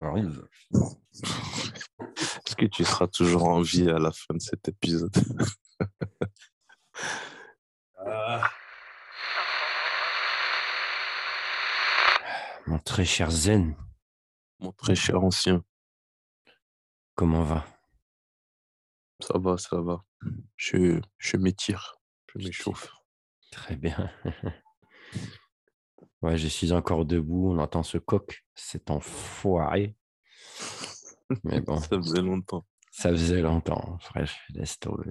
Arrive. Est-ce que tu seras toujours en vie à la fin de cet épisode? Mon très cher Zen. Mon très cher ancien. Comment va? Ça va, ça va. Je m'étire, je m'échauffe. Très bien. Ouais, je suis encore debout, on entend ce coq, cet enfoiré. Mais bon. Ça faisait longtemps. Ça faisait longtemps, frère, laisse tomber.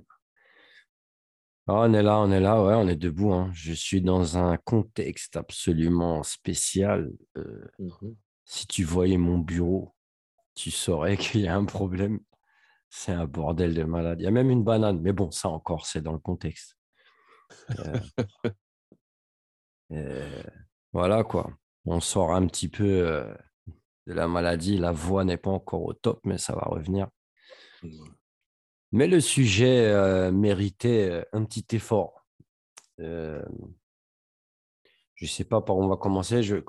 Oh, on est là, ouais, on est debout. Hein. Je suis dans un contexte absolument spécial. Si tu voyais mon bureau, tu saurais qu'il y a un problème. C'est un bordel de malade. Il y a même une banane, mais bon, ça encore, c'est dans le contexte. Voilà quoi, on sort un petit peu de la maladie, la voix n'est pas encore au top, mais ça va revenir. Mais le sujet méritait un petit effort. Je ne sais pas par où on va commencer, je vais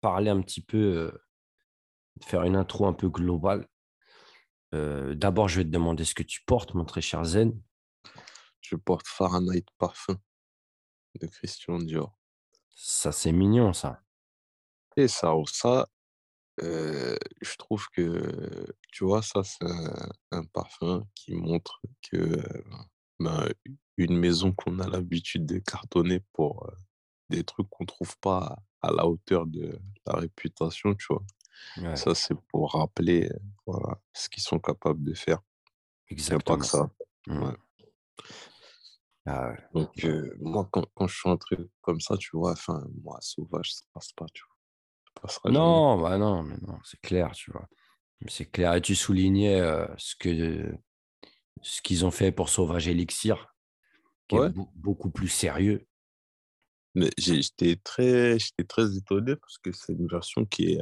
parler un petit peu, faire une intro un peu globale. D'abord, je vais te demander ce que tu portes, mon très cher Zen. Je porte Fahrenheit Parfum de Christian Dior. Ça, c'est mignon, ça. Et ça, je trouve que, tu vois, ça, c'est un parfum qui montre que une maison qu'on a l'habitude de cartonner pour des trucs qu'on ne trouve pas à la hauteur de la réputation, tu vois. Ouais. Ça, c'est pour rappeler voilà, ce qu'ils sont capables de faire. Exactement. Pas que ça. Mmh. Ouais. Ah ouais. Donc, moi, quand je suis un truc comme ça, tu vois, enfin, moi, sauvage, ça passe pas, tu vois. Non, bah non, mais non, c'est clair, tu vois. C'est clair. Et tu soulignais ce qu'ils ont fait pour Sauvage Elixir, qui ouais. est beaucoup plus sérieux. Mais j'étais très étonné parce que c'est une version qui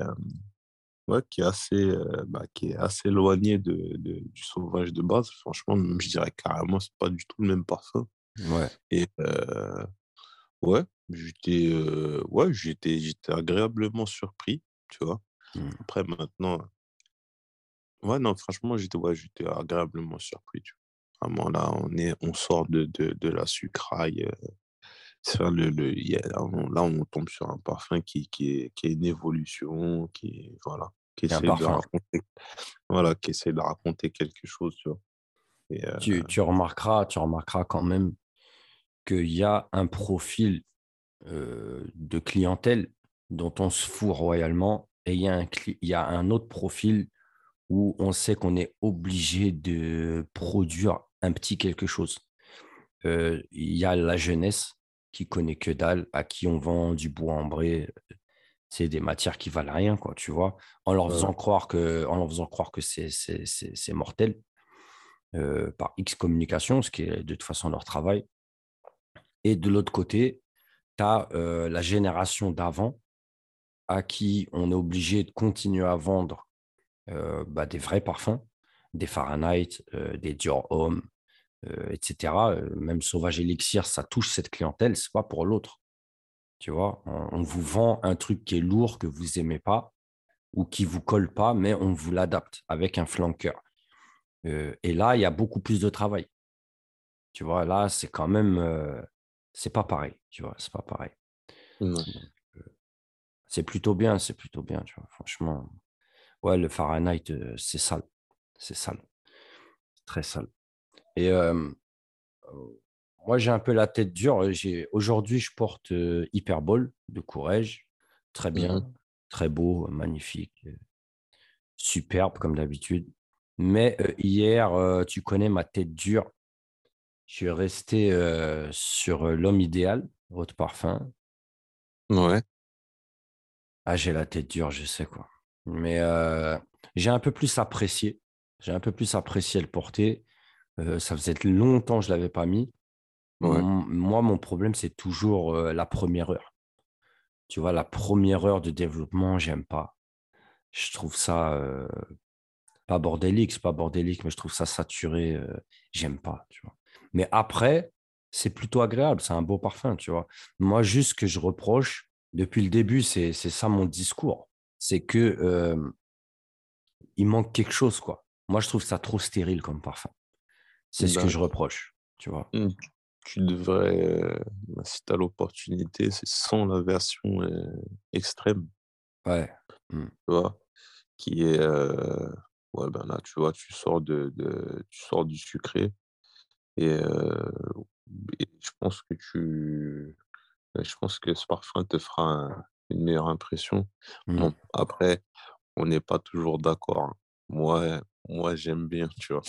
est assez éloignée du sauvage de base. Franchement, même, je dirais carrément, c'est pas du tout le même parfum. Ouais. Et ouais, j'étais agréablement surpris, tu vois. Après, maintenant, ouais, non, franchement, j'étais agréablement surpris. Tu vois. Vraiment, là, on sort de la sucraille. Enfin, là, on tombe sur un parfum qui est une évolution, qui essaie de raconter quelque chose. Tu vois. Et, tu remarqueras quand même qu'il y a un profil de clientèle dont on se fout royalement et il y a un autre profil où on sait qu'on est obligé de produire un petit quelque chose. Y a la jeunesse qui connaît que dalle, à qui on vend du bois ambré, c'est des matières qui valent rien, quoi, tu vois, en leur faisant croire que c'est mortel, par X communication, ce qui est de toute façon leur travail. Et de l'autre côté, tu as la génération d'avant, à qui on est obligé de continuer à vendre des vrais parfums, des Fahrenheit, des Dior Homme, etc. Même Sauvage Elixir, ça touche cette clientèle, c'est pas pour l'autre, tu vois. On vous vend un truc qui est lourd, que vous aimez pas ou qui vous colle pas, mais on vous l'adapte avec un flanqueur, et là il y a beaucoup plus de travail, tu vois. Là c'est quand même c'est pas pareil, tu vois, c'est pas pareil. C'est plutôt bien, tu vois, franchement. Ouais, le Fahrenheit, c'est sale, très sale. Et moi, j'ai un peu la tête dure. Aujourd'hui, je porte Hyperbole de Courrèges. Très bien, très beau, magnifique, superbe comme d'habitude. Mais hier, tu connais ma tête dure. Je suis resté sur l'homme idéal, eau de parfum. Ouais. Ah, j'ai la tête dure, je sais quoi. Mais j'ai un peu plus apprécié. Le porter. Ça faisait longtemps que je ne l'avais pas mis. Ouais. Moi, mon problème, c'est toujours la première heure. Tu vois, la première heure de développement, j'aime pas. Je trouve ça pas bordélique, mais je trouve ça saturé. J'aime pas, tu vois. Mais après, c'est plutôt agréable. C'est un beau parfum, tu vois. Moi, juste ce que je reproche, depuis le début, c'est ça mon discours. C'est que il manque quelque chose, quoi. Moi, je trouve ça trop stérile comme parfum. C'est ce que je reproche, tu vois. Tu devrais, si tu as l'opportunité, c'est sans la version extrême. Ouais. Tu vois, qui est... ouais, ben là, tu vois, tu sors du sucré et je pense que ce parfum te fera une meilleure impression. Bon, après, on n'est pas toujours d'accord. Moi, j'aime bien, tu vois.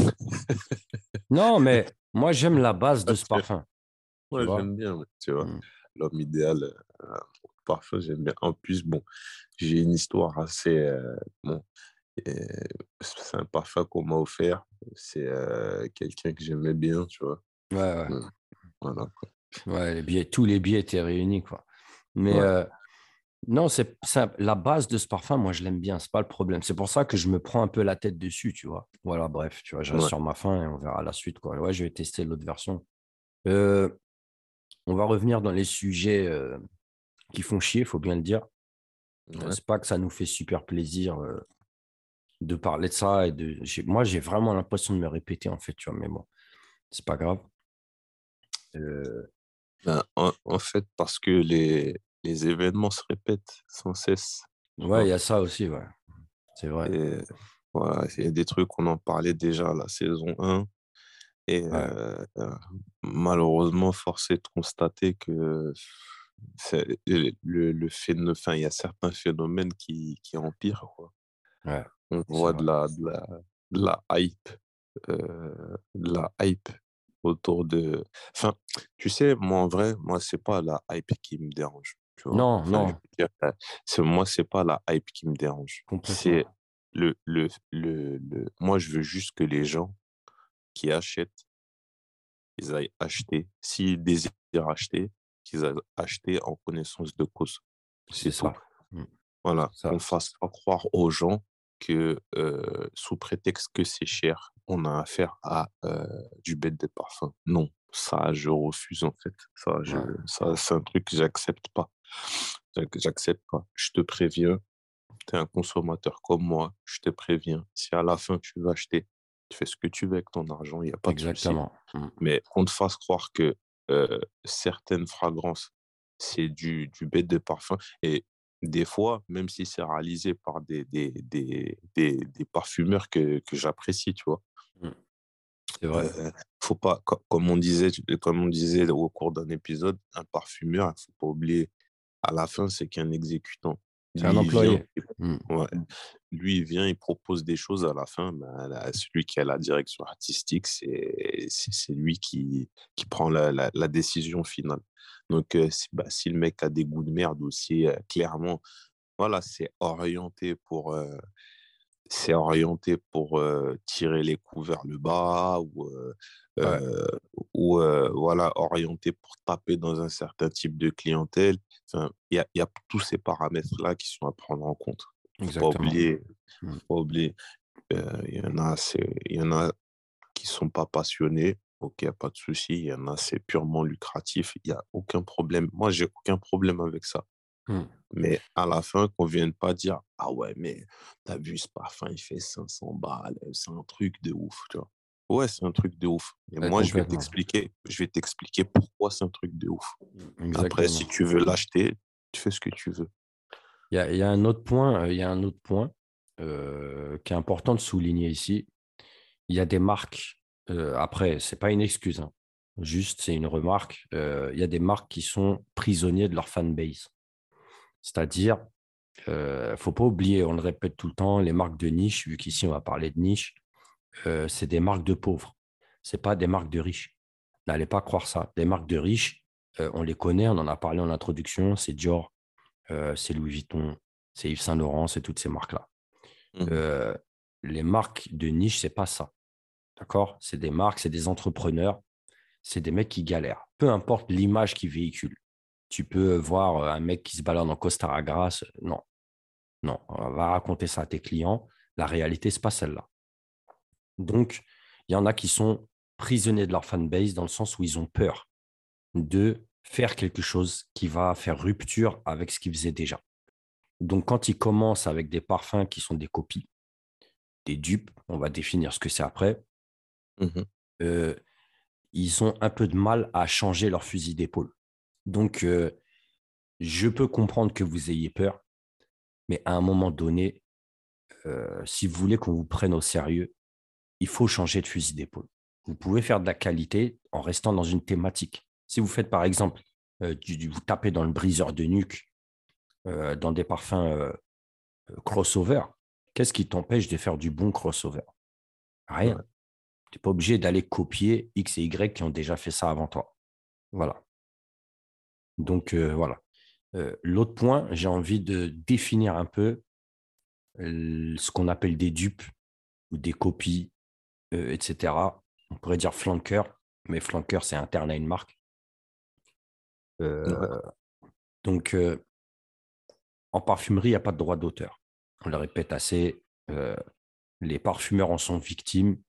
Non, mais moi, j'aime la base de ce parfum. Ouais, j'aime bien, tu vois. L'homme idéal, parfum, j'aime bien. En plus, bon, j'ai une histoire assez... c'est un parfum qu'on m'a offert. C'est quelqu'un que j'aimais bien, tu vois. Ouais. Voilà, quoi. Ouais, tous les billets étaient réunis, quoi. Mais ouais. Non, c'est la base de ce parfum, moi, je l'aime bien. C'est pas le problème. C'est pour ça que je me prends un peu la tête dessus, tu vois. Voilà, bref, tu vois, je reste sur ma faim et on verra la suite, quoi. Ouais, je vais tester l'autre version. On va revenir dans les sujets qui font chier, il faut bien le dire. Ouais. C'est pas que ça nous fait super plaisir... de parler de ça et de moi j'ai vraiment l'impression de me répéter en fait, tu vois, mais bon, c'est pas grave. En fait, parce que les événements se répètent sans cesse. Ouais, il y a ça aussi, ouais, c'est vrai. Et, voilà, il y a des trucs, on en parlait déjà la saison 1 et malheureusement force est de constater que c'est le phénomène, enfin il y a certains phénomènes qui empirent, quoi. Ouais. On voit de la hype autour de... Enfin, tu sais, moi, en vrai, c'est pas la hype qui me dérange. Tu vois. Non, enfin, non. Je veux dire, moi, c'est pas la hype qui me dérange. C'est le... Moi, je veux juste que les gens qui achètent, ils aillent acheter. S'ils désirent acheter, qu'ils aillent acheter en connaissance de cause. C'est ça. Tout. Voilà, ça. On ne fasse pas croire aux gens que sous prétexte que c'est cher, on a affaire à du bête de parfum. Non, ça, je refuse en fait. Ça, c'est un truc que j'accepte pas. Je te préviens, tu es un consommateur comme moi, je te préviens. Si à la fin, tu veux acheter, tu fais ce que tu veux avec ton argent, il n'y a pas de souci. Exactement. Mais qu'on te fasse croire que certaines fragrances, c'est du bête de parfum et des fois, même si c'est réalisé par des parfumeurs que j'apprécie, tu vois. C'est vrai. Faut pas, comme on disait au cours d'un épisode, un parfumeur, il ne faut pas oublier, à la fin, c'est qu'un exécutant. C'est un employé. Lui, il vient, il propose des choses à la fin. Ben, celui qui a la direction artistique, c'est lui qui prend la décision finale. Donc, si le mec a des goûts de merde aussi, clairement, voilà, c'est orienté pour tirer les coups vers le bas ou voilà, orienté pour taper dans un certain type de clientèle. Enfin, il y a tous ces paramètres-là qui sont à prendre en compte. Exactement. Faut pas oublier. Il y en a qui ne sont pas passionnés. Ok, pas de souci. Il y en a, c'est purement lucratif. Il n'y a aucun problème. Moi, j'ai aucun problème avec ça. Mais à la fin, qu'on ne vienne pas dire « Ah ouais, mais t'as vu ce parfum, il fait 500 balles. C'est un truc de ouf. » Tu vois. Ouais, c'est un truc de ouf. Mais moi, je vais t'expliquer pourquoi c'est un truc de ouf. Exactement. Après, si tu veux l'acheter, tu fais ce que tu veux. Il y a un autre point, qui est important de souligner ici. Il y a des marques. Après, ce n'est pas une excuse, hein. Juste c'est une remarque. Il y a des marques qui sont prisonniers de leur fanbase. C'est-à-dire, il ne faut pas oublier, on le répète tout le temps, les marques de niche, vu qu'ici on va parler de niche, c'est des marques de pauvres. Ce n'est pas des marques de riches. N'allez pas croire ça. Des marques de riches, on les connaît, on en a parlé en introduction, c'est Dior, c'est Louis Vuitton, c'est Yves Saint-Laurent, c'est toutes ces marques-là. Les marques de niche, ce n'est pas ça. D'accord, c'est des marques, c'est des entrepreneurs, c'est des mecs qui galèrent. Peu importe l'image qu'ils véhiculent. Tu peux voir un mec qui se balade en costard à grasse. Non, on va raconter ça à tes clients. La réalité, ce n'est pas celle-là. Donc, il y en a qui sont prisonniers de leur fanbase dans le sens où ils ont peur de faire quelque chose qui va faire rupture avec ce qu'il faisait déjà. Donc, quand il commence avec des parfums qui sont des copies, des dupes, on va définir ce que c'est après, ils ont un peu de mal à changer leur fusil d'épaule. Donc, je peux comprendre que vous ayez peur, mais à un moment donné, si vous voulez qu'on vous prenne au sérieux, il faut changer de fusil d'épaule. Vous pouvez faire de la qualité en restant dans une thématique. Si vous faites, par exemple, vous tapez dans le briseur de nuque, dans des parfums crossover, qu'est-ce qui t'empêche de faire du bon crossover? Rien. Ouais. Tu n'es pas obligé d'aller copier X et Y qui ont déjà fait ça avant toi. Voilà. Donc, voilà. L'autre point, j'ai envie de définir un peu ce qu'on appelle des dupes ou des copies, etc. On pourrait dire flanker, mais flanker, c'est interne à une marque. Ouais. Donc, en parfumerie, il n'y a pas de droit d'auteur. On le répète assez, les parfumeurs en sont victimes,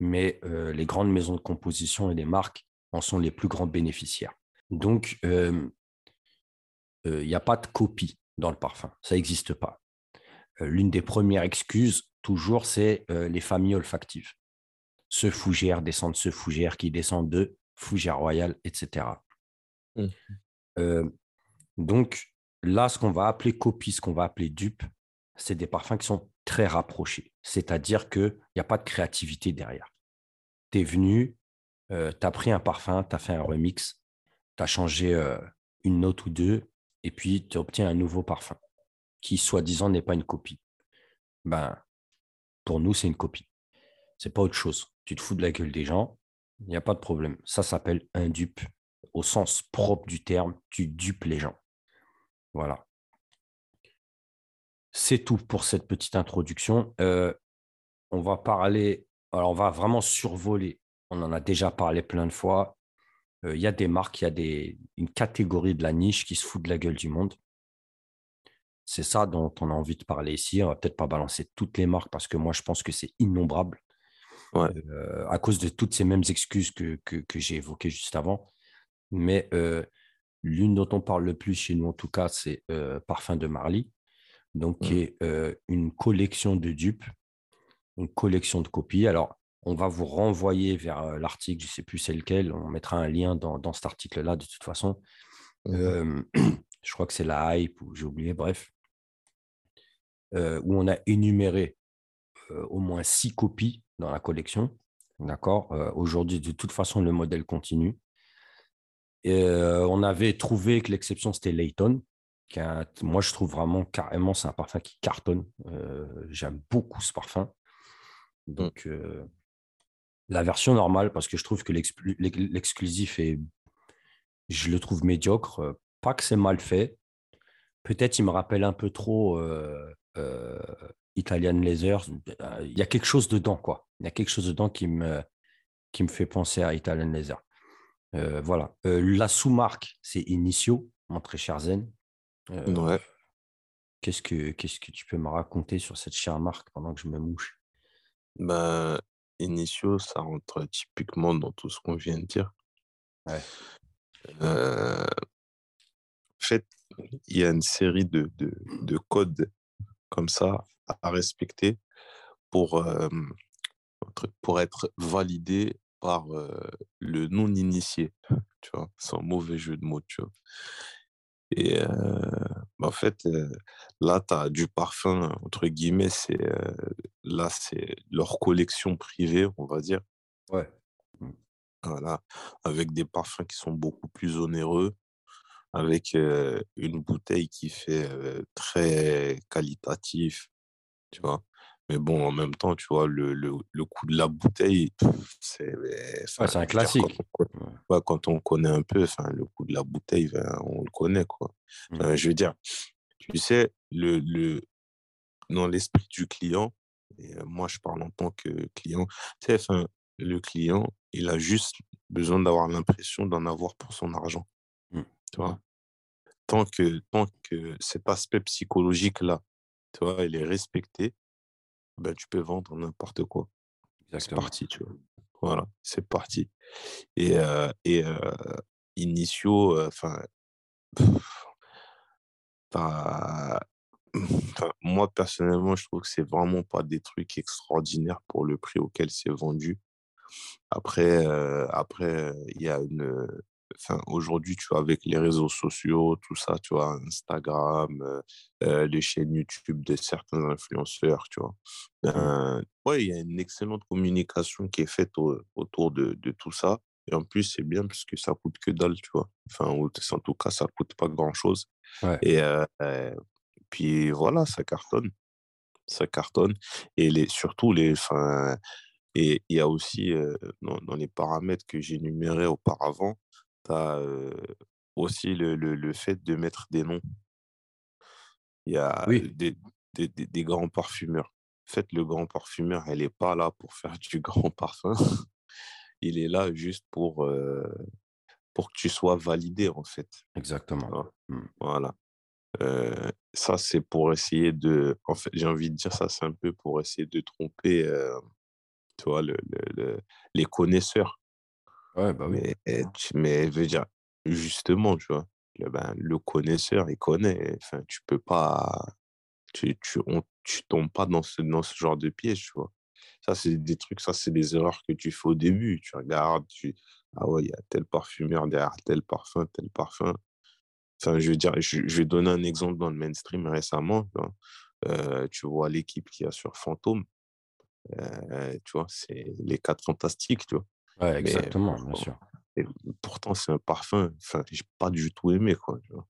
mais les grandes maisons de composition et les marques en sont les plus grands bénéficiaires. Donc, il n'y a pas de copie dans le parfum, ça n'existe pas. L'une des premières excuses, toujours, c'est les familles olfactives. Ce fougère descend de ce fougère qui descend de fougère royale, etc. Donc, là, ce qu'on va appeler copie, ce qu'on va appeler dupe, c'est des parfums qui sont très rapprochés. C'est-à-dire qu'il n'y a pas de créativité derrière. Tu es venu, tu as pris un parfum, tu as fait un remix, tu as changé une note ou deux, et puis tu obtiens un nouveau parfum qui, soi-disant, n'est pas une copie. Ben, pour nous, c'est une copie. C'est pas autre chose. Tu te fous de la gueule des gens, il n'y a pas de problème. Ça s'appelle un dupe. Au sens propre du terme, tu dupes les gens. Voilà. C'est tout pour cette petite introduction. On va parler, alors on va vraiment survoler, on en a déjà parlé plein de fois. Il y a des marques, il y a une catégorie de la niche qui se fout de la gueule du monde. C'est ça dont on a envie de parler ici. On va peut-être pas balancer toutes les marques parce que moi, je pense que c'est innombrable. Ouais. À cause de toutes ces mêmes excuses que j'ai évoquées juste avant. Mais l'une dont on parle le plus chez nous, en tout cas, c'est Parfum de Marly, donc qui est une collection de dupes, une collection de copies. Alors, on va vous renvoyer vers l'article, je ne sais plus c'est lequel, on mettra un lien dans cet article-là de toute façon. Je crois que c'est la hype, ou j'ai oublié, bref. Où on a énuméré au moins 6 copies dans la collection. D'accord. Aujourd'hui, de toute façon, le modèle continue. On avait trouvé que l'exception c'était Layton, moi je trouve vraiment carrément c'est un parfum qui cartonne, j'aime beaucoup ce parfum, donc la version normale, parce que je trouve que l'exclusif je le trouve médiocre, pas que c'est mal fait, peut-être il me rappelle un peu trop Italian Leather, il y a quelque chose dedans quoi, il y a quelque chose dedans qui me fait penser à Italian Leather. Voilà. La sous-marque, c'est Initio, mon très cher Zen. Ouais. Qu'est-ce que tu peux me raconter sur cette chère marque pendant que je me mouche? Bah, Initio, ça rentre typiquement dans tout ce qu'on vient de dire. Ouais. En fait, il y a une série de codes comme ça à respecter pour être validé par le non-initié, tu vois, sans mauvais jeu de mots, tu vois. Et en fait, là, tu as du parfum, entre guillemets, là, c'est leur collection privée, on va dire. Ouais. Voilà, avec des parfums qui sont beaucoup plus onéreux, avec une bouteille qui fait très qualitatif, tu vois. Mais bon, en même temps, tu vois, le coût de la bouteille, c'est un classique. Quand on connaît un peu, le coût de la bouteille, on le connaît, quoi. Je veux dire, tu sais, dans l'esprit du client, et moi, je parle en tant que client, tu sais, le client, il a juste besoin d'avoir l'impression d'en avoir pour son argent. Tu vois, tant que cet aspect psychologique-là, tu vois, il est respecté, ben, tu peux vendre n'importe quoi. Exactement. C'est parti, tu vois. Voilà, c'est parti. Et Initio, enfin... moi, personnellement, je trouve que c'est vraiment pas des trucs extraordinaires pour le prix auquel c'est vendu. Après, il y a une... Enfin, aujourd'hui, tu vois, avec les réseaux sociaux, tout ça, tu vois, Instagram, les chaînes YouTube de certains influenceurs, tu vois. Ouais, il y a une excellente communication qui est faite autour de tout ça. Et en plus, c'est bien parce que ça coûte que dalle, tu vois. Enfin, en tout cas, ça coûte pas grand-chose. Ouais. Et puis, voilà, ça cartonne. Ça cartonne. Et surtout, et il y a aussi, dans les paramètres que j'énumérais auparavant, t'as aussi le fait de mettre des noms. Il y a des grands parfumeurs. En fait, le grand parfumeur, il n'est pas là pour faire du grand parfum. Il est là juste pour que tu sois validé, en fait. Exactement. Voilà. Voilà. Ça, c'est pour essayer de... En fait, j'ai envie de dire ça, c'est un peu pour essayer de tromper tu vois, les connaisseurs. Ouais, bah oui. Mais je veux dire, justement, tu vois, le connaisseur, il connaît. Enfin, tu peux pas... Tu tombes pas dans ce genre de piège, tu vois. Ça, c'est des trucs, ça, c'est des erreurs que tu fais au début. Tu regardes, ah ouais, il y a tel parfumeur derrière tel parfum. Enfin, je veux dire, je vais donner un exemple dans le mainstream récemment. Tu vois l'équipe qu'il y a sur Fantôme. Tu vois, c'est les 4 fantastiques, tu vois. Ouais, exactement, bien sûr. Et pourtant, c'est un parfum, enfin, j'ai pas du tout aimé, quoi, tu vois.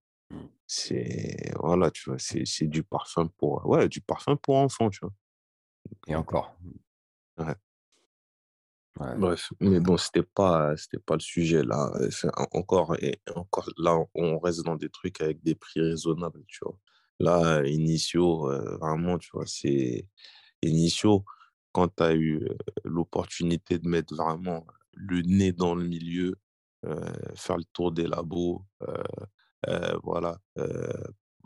C'est, voilà, tu vois, c'est du parfum pour enfants, tu vois. Et encore. Ouais. Ouais. Bref, mais bon, c'était pas le sujet, là. Enfin, encore, là, on reste dans des trucs avec des prix raisonnables, tu vois. Là, Initio, vraiment, tu vois, c'est... Initio, quand tu as eu l'opportunité de mettre vraiment le nez dans le milieu, faire le tour des labos, voilà,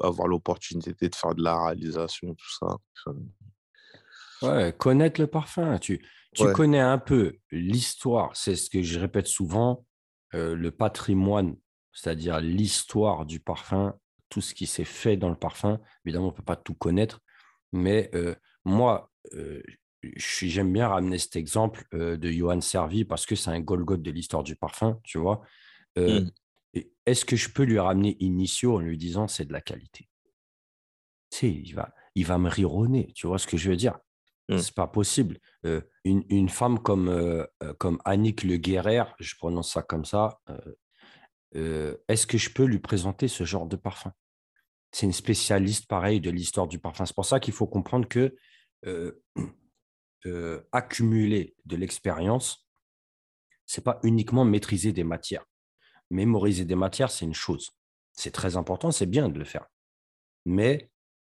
avoir l'opportunité de faire de la réalisation, tout ça. Ouais, connaître le parfum. Tu connais un peu l'histoire, c'est ce que je répète souvent, le patrimoine, c'est-à-dire l'histoire du parfum, tout ce qui s'est fait dans le parfum. Évidemment, on ne peut pas tout connaître, mais moi, j'aime bien ramener cet exemple de Johan Servi parce que c'est un Golgoth de l'histoire du parfum, tu vois. Est-ce que je peux lui ramener Initio en lui disant c'est de la qualité? Tu sais, il va me rire au nez, tu vois ce que je veux dire? C'est pas possible. Une femme comme Annick Le Guérer, je prononce ça comme ça, est-ce que je peux lui présenter ce genre de parfum? C'est une spécialiste, pareil, de l'histoire du parfum. C'est pour ça qu'il faut comprendre que accumuler de l'expérience, ce n'est pas uniquement maîtriser des matières. Mémoriser des matières, c'est une chose. C'est très important, c'est bien de le faire. Mais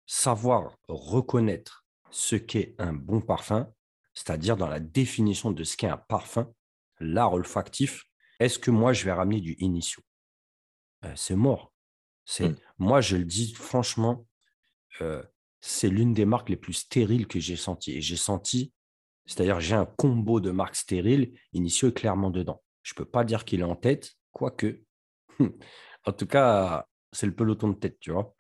savoir reconnaître ce qu'est un bon parfum, c'est-à-dire dans la définition de ce qu'est un parfum, l'art olfactif, est-ce que moi, je vais ramener du Initio? C'est mort. Moi, je le dis franchement, c'est l'une des marques les plus stériles que j'ai senties. Et j'ai senti, c'est-à-dire j'ai un combo de marques stériles, Initio est clairement dedans. Je ne peux pas dire qu'il est en tête, quoique. En tout cas, c'est le peloton de tête, tu vois.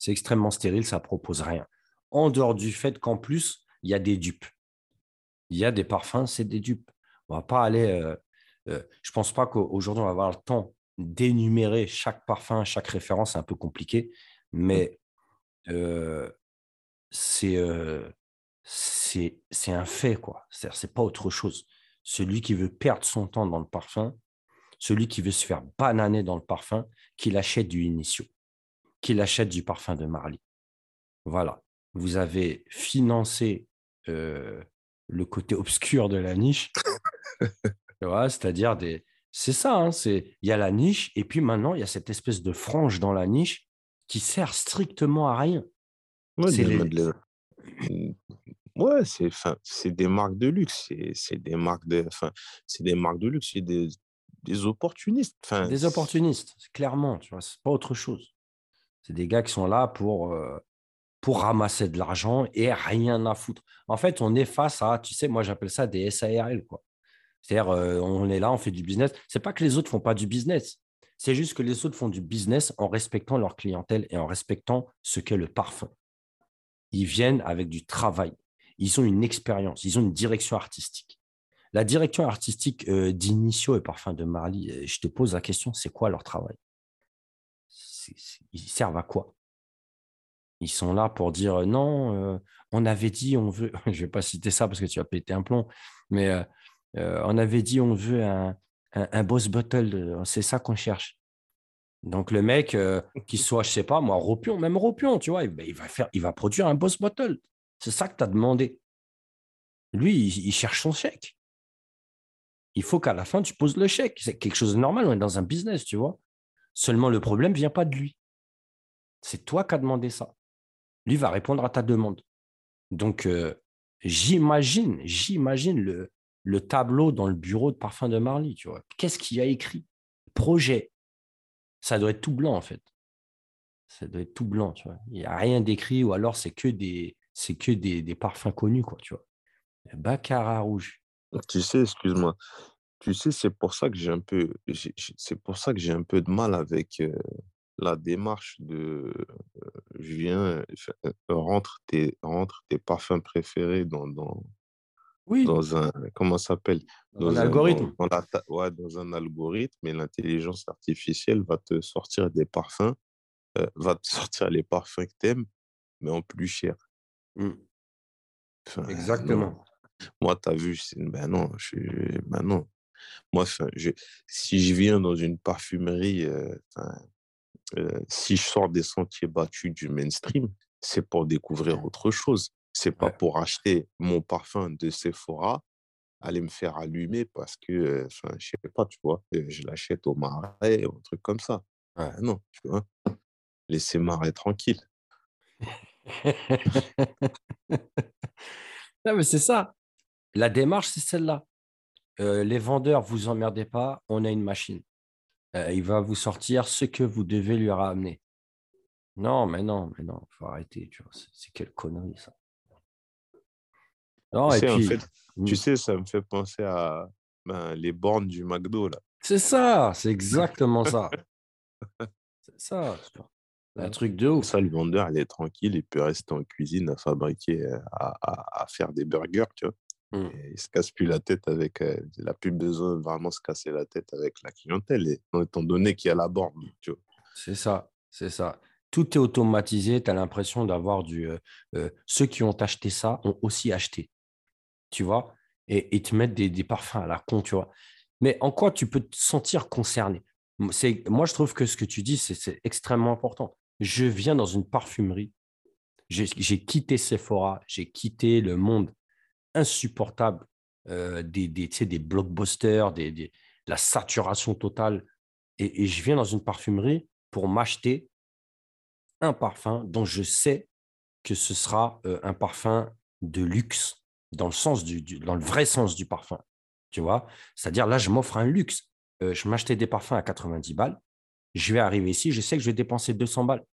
C'est extrêmement stérile, ça ne propose rien. En dehors du fait qu'en plus, il y a des dupes. Il y a des parfums, c'est des dupes. On ne va pas aller... je ne pense pas qu'aujourd'hui, on va avoir le temps d'énumérer chaque parfum, chaque référence, c'est un peu compliqué, mais c'est un fait, quoi. C'est-à-dire, c'est pas autre chose. Celui qui veut perdre son temps dans le parfum, celui qui veut se faire bananer dans le parfum, qu'il achète du Initio, qu'il achète du parfum de Marly. Voilà. Vous avez financé le côté obscur de la niche, voilà, c'est-à-dire des... C'est ça, hein, il y a la niche et puis maintenant, il y a cette espèce de frange dans la niche qui sert strictement à rien. Ouais, c'est des marques de luxe, c'est des marques de luxe, c'est des opportunistes. Des opportunistes, clairement, tu vois, c'est pas autre chose. C'est des gars qui sont là pour ramasser de l'argent et rien à foutre. En fait, on est face à, tu sais, moi j'appelle ça des SARL, quoi. C'est-à-dire, on est là, on fait du business. Ce n'est pas que les autres ne font pas du business. C'est juste que les autres font du business en respectant leur clientèle et en respectant ce qu'est le parfum. Ils viennent avec du travail. Ils ont une expérience. Ils ont une direction artistique. La direction artistique d'Initio et Parfum de Marly, je te pose la question, c'est quoi leur travail ? Ils servent à quoi ? Ils sont là pour dire non, on avait dit on veut, je ne vais pas citer ça parce que tu vas péter un plomb, mais on avait dit on veut un boss bottle, c'est ça qu'on cherche. Donc le mec, qu'il soit, je ne sais pas, moi, Ropion, même Ropion, tu vois, il va produire un boss bottle. C'est ça que tu as demandé. Lui, il cherche son chèque. Il faut qu'à la fin, tu poses le chèque. C'est quelque chose de normal, on est dans un business, tu vois. Seulement, le problème ne vient pas de lui. C'est toi qui as demandé ça. Lui va répondre à ta demande. Donc, j'imagine le tableau dans le bureau de Parfum de Marly, tu vois. Qu'est-ce qu'il y a écrit ? Projet. Ça doit être tout blanc, en fait. Ça doit être tout blanc, tu vois. Il n'y a rien d'écrit, ou alors c'est que des parfums connus, quoi, tu vois. Baccarat rouge. Tu sais, excuse-moi. Tu sais, c'est pour ça que j'ai un peu de mal avec la démarche de rentre tes parfums préférés dans un, comment ça s'appelle, dans un algorithme. Dans un algorithme, et l'intelligence artificielle va te sortir des parfums, va te sortir les parfums que t'aimes, mais en plus cher. Mm. Enfin, exactement. Moi, tu as vu, ben non. Moi, si je viens dans une parfumerie, si je sors des sentiers battus du mainstream, c'est pour découvrir autre chose. C'est pas pour acheter mon parfum de Sephora, aller me faire allumer parce que, je sais pas, tu vois, je l'achète au Marais ou un truc comme ça. Ouais. Non, tu vois, laissez Marais tranquille. Non, mais c'est ça. La démarche, c'est celle-là. Les vendeurs, vous emmerdez pas, on a une machine. Il va vous sortir ce que vous devez lui ramener. Non, il faut arrêter. Tu vois, c'est quelle connerie, ça. Non, tu sais, ça me fait penser à les bornes du McDo, là. C'est ça, c'est exactement ça. C'est ça. Un truc de ouf. Ça, le vendeur, il est tranquille, il peut rester en cuisine à fabriquer, à faire des burgers, tu vois. Et il se casse plus la tête avec... il n'a plus besoin de vraiment se casser la tête avec la clientèle, étant donné qu'il y a la borne, tu vois. C'est ça. Tout est automatisé, tu as l'impression d'avoir du... ceux qui ont acheté ça ont aussi acheté, tu vois. Et ils te mettent des parfums à la con, tu vois. Mais en quoi tu peux te sentir concerné ? Moi, je trouve que ce que tu dis, c'est extrêmement important. Je viens dans une parfumerie, j'ai quitté Sephora, j'ai quitté le monde insupportable des blockbusters, la saturation totale. Et je viens dans une parfumerie pour m'acheter un parfum dont je sais que ce sera un parfum de luxe, dans le sens dans le vrai sens du parfum. Tu vois ? C'est-à-dire, là, je m'offre un luxe. Je m'achetais des parfums à 90 balles. Je vais arriver ici, je sais que je vais dépenser 200 balles.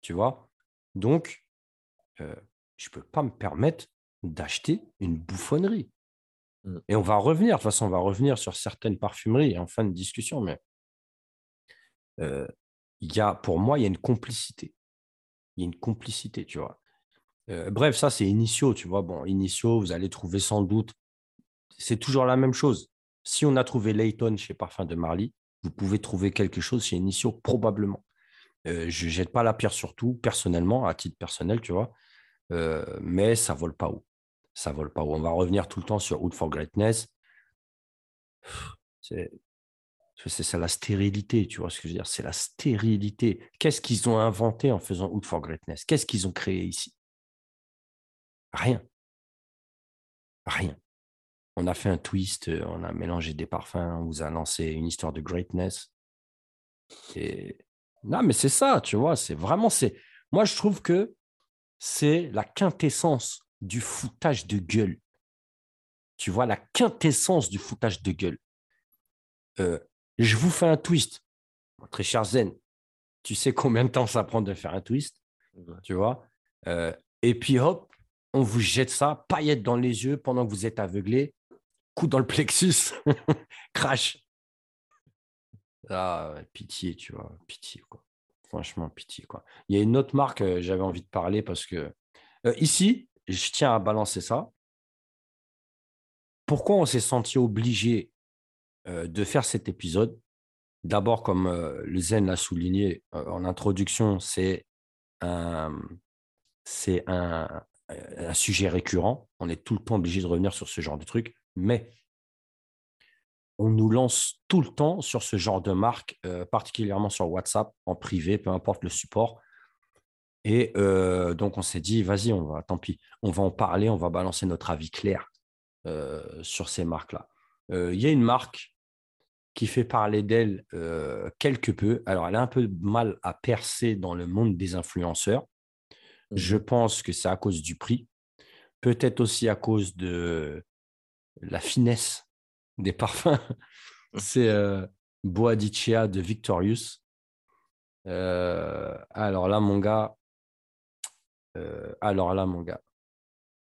Tu vois ? Donc, je ne peux pas me permettre d'acheter une bouffonnerie. Et on va revenir, de toute façon, on va revenir sur certaines parfumeries en fin de discussion, mais pour moi, il y a une complicité. Il y a une complicité, tu vois. Bref, ça, c'est Initio, tu vois. Bon, Initio, vous allez trouver sans doute, c'est toujours la même chose. Si on a trouvé Layton chez Parfum de Marly, vous pouvez trouver quelque chose chez Initio, probablement. Je ne jette pas la pierre sur tout, personnellement, à titre personnel, tu vois. Mais ça ne vole pas haut. Ça vole pas haut. On va revenir tout le temps sur Out for Greatness. C'est la stérilité, tu vois ce que je veux dire ? C'est la stérilité. Qu'est-ce qu'ils ont inventé en faisant Out for Greatness ? Qu'est-ce qu'ils ont créé ici ? Rien. On a fait un twist, on a mélangé des parfums, on vous a lancé une histoire de greatness. Et... non, mais c'est ça, tu vois. C'est vraiment... moi, je trouve que c'est la quintessence du foutage de gueule. Tu vois, la quintessence du foutage de gueule. Je vous fais un twist. Très cher Zen, tu sais combien de temps ça prend de faire un twist, tu vois. Et puis hop, on vous jette ça, paillettes dans les yeux pendant que vous êtes aveuglé. coup dans le plexus, crash. Ah, pitié, tu vois, pitié, quoi. Franchement, pitié, quoi. Il y a une autre marque, j'avais envie de parler parce que... ici, je tiens à balancer ça. Pourquoi on s'est senti obligé de faire cet épisode? D'abord, comme le Zen l'a souligné en introduction, c'est un sujet récurrent. On est tout le temps obligé de revenir sur ce genre de truc, mais on nous lance tout le temps sur ce genre de marque, particulièrement sur WhatsApp, en privé, peu importe le support. Et donc, on s'est dit, vas-y, on va en parler, on va balancer notre avis clair sur ces marques-là. Il y a une marque qui fait parler d'elle quelque peu. Alors, elle a un peu de mal à percer dans le monde des influenceurs. Je pense que c'est à cause du prix, peut-être aussi à cause de la finesse des parfums. C'est Bois d'Ichia de Victorious. Alors là, mon gars,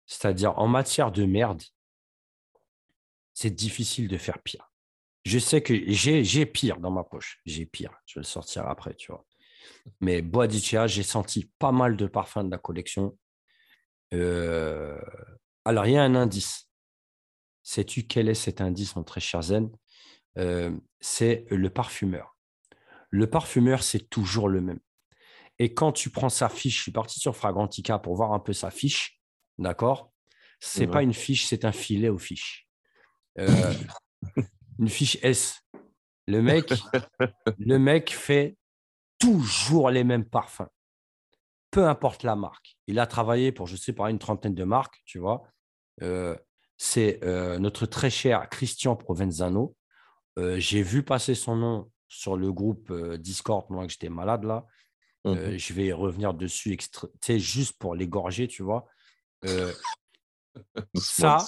c'est-à-dire en matière de merde, c'est difficile de faire pire. Je sais que j'ai pire dans ma poche. J'ai pire. Je vais le sortir après, tu vois. Mais Bois d'Ichia, j'ai senti pas mal de parfums de la collection. Alors, il y a un indice. Sais-tu quel est cet indice, mon très cher Zen? C'est le parfumeur. Le parfumeur, c'est toujours le même. Et quand tu prends sa fiche, je suis parti sur Fragrantica pour voir un peu sa fiche, d'accord? C'est pas une fiche, c'est un filet aux fiches. Une fiche S. Le mec fait toujours les mêmes parfums, peu importe la marque. Il a travaillé pour, je sais pas, une trentaine de marques, tu vois. C'est notre très cher Christian Provenzano. J'ai vu passer son nom sur le groupe Discord, moi que j'étais malade là. Je vais y revenir dessus, juste pour l'égorger, tu vois. Ça,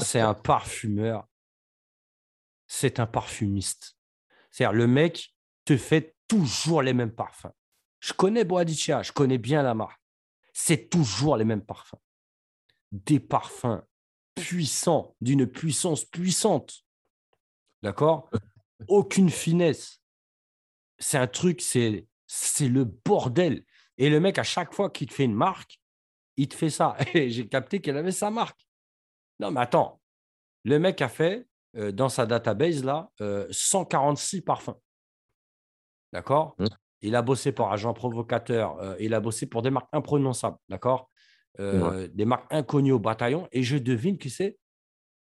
c'est un parfumeur. C'est un parfumiste. C'est-à-dire, le mec te fait toujours les mêmes parfums. Je connais Bois d'Ichia, je connais bien la marque. C'est toujours les mêmes parfums. Des parfums puissants, d'une puissance puissante. D'accord ? Aucune finesse. C'est un truc, c'est le bordel. Et le mec, à chaque fois qu'il te fait une marque, il te fait ça. Et j'ai capté qu'elle avait sa marque. Non, mais attends. Le mec a fait... dans sa database, là, 146 parfums. D'accord ? Il a bossé pour Agent Provocateur, il a bossé pour des marques imprononçables, d'accord ? Des marques inconnues au bataillon, et je devine que c'est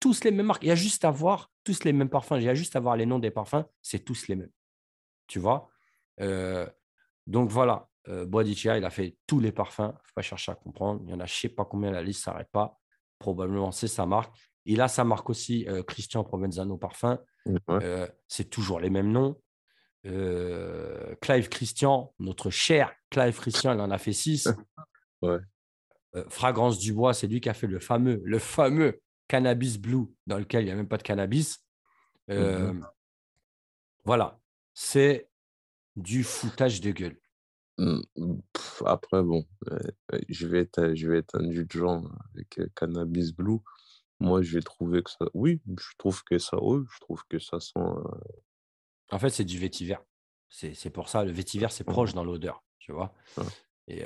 tous les mêmes marques. Il y a juste à voir tous les mêmes parfums, il y a juste à voir les noms des parfums, c'est tous les mêmes. Tu vois ? Donc voilà, Bois d'Ichia, il a fait tous les parfums, il ne faut pas chercher à comprendre, il y en a je ne sais pas combien, la liste ne s'arrête pas, probablement c'est sa marque. Il a sa marque aussi, Christian Provenzano Parfum. Ouais. C'est toujours les mêmes noms. Clive Christian, notre cher Clive Christian, il en a fait 6. Ouais. Fragrance du Bois, c'est lui qui a fait le fameux Cannabis Blue, dans lequel il n'y a même pas de cannabis. Voilà, c'est du foutage de gueule. Après, bon, je vais être indulgent avec Cannabis Blue. Moi, j'ai trouvé que ça... Oui, je trouve que ça sent... En fait, c'est du vétiver. C'est pour ça, le vétiver, c'est proche dans l'odeur, tu vois. Ouais. Et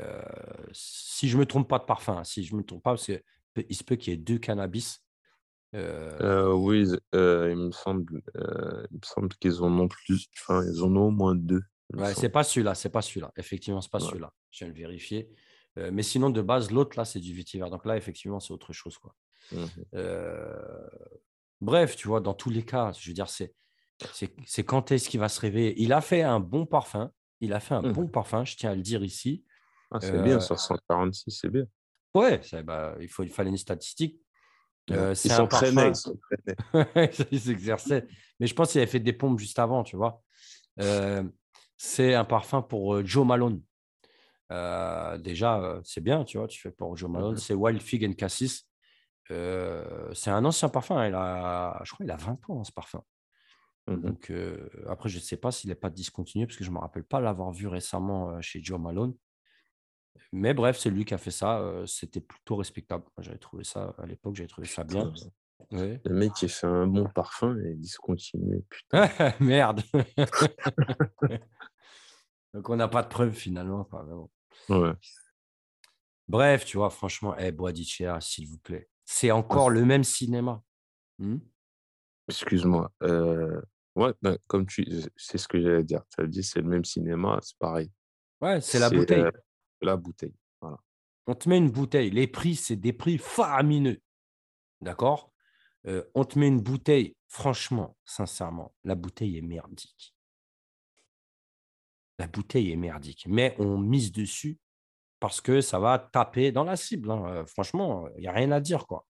si je ne me trompe pas de parfum, parce qu'il se peut qu'il y ait 2 cannabis. Oui, il me semble qu'ils en ont plus. Enfin, ils en ont au moins 2. Ouais, c'est pas celui-là. Effectivement, c'est pas celui-là. Je viens de vérifier. Mais sinon, de base, l'autre, là, c'est du vétiver. Donc là, effectivement, c'est autre chose, quoi. Bref, tu vois, dans tous les cas, je veux dire, c'est quand est-ce qu'il va se réveiller. Il a fait un bon parfum, je tiens à le dire ici. Ah, c'est bien, sur 146, c'est bien. Ouais, il fallait une statistique. Ils s'entraînaient, ils s'exerçaient. Mais je pense qu'il avait fait des pompes juste avant, tu vois. C'est un parfum pour Joe Malone. Déjà, c'est bien, tu vois, tu fais pour Joe Malone. C'est Wild Fig and Cassis. C'est un ancien parfum, hein. Je crois qu'il a 20 ans, hein, ce parfum. Donc, après, je ne sais pas s'il n'est pas discontinué parce que je ne me rappelle pas l'avoir vu récemment chez Joe Malone. Mais bref, c'est lui qui a fait ça. C'était plutôt respectable. Moi, j'avais trouvé ça à l'époque, j'avais trouvé ça bien. Ouais. Le mec qui fait un bon parfum et discontinué. Putain. Merde. Donc on n'a pas de preuve finalement. Enfin, ouais. Bref, tu vois, franchement, Bois d'Ichia, s'il vous plaît. C'est encore le même cinéma. Excuse-moi. Ouais, ben, comme tu, c'est ce que j'allais dire. Tu as dit, c'est le même cinéma, c'est pareil. Ouais, c'est la bouteille. La bouteille, voilà. On te met une bouteille. Les prix, c'est des prix faramineux. D'accord ? On te met une bouteille. Franchement, sincèrement, la bouteille est merdique. La bouteille est merdique. Mais on mise dessus parce que ça va taper dans la cible. Hein. Franchement, il n'y a rien à dire, quoi.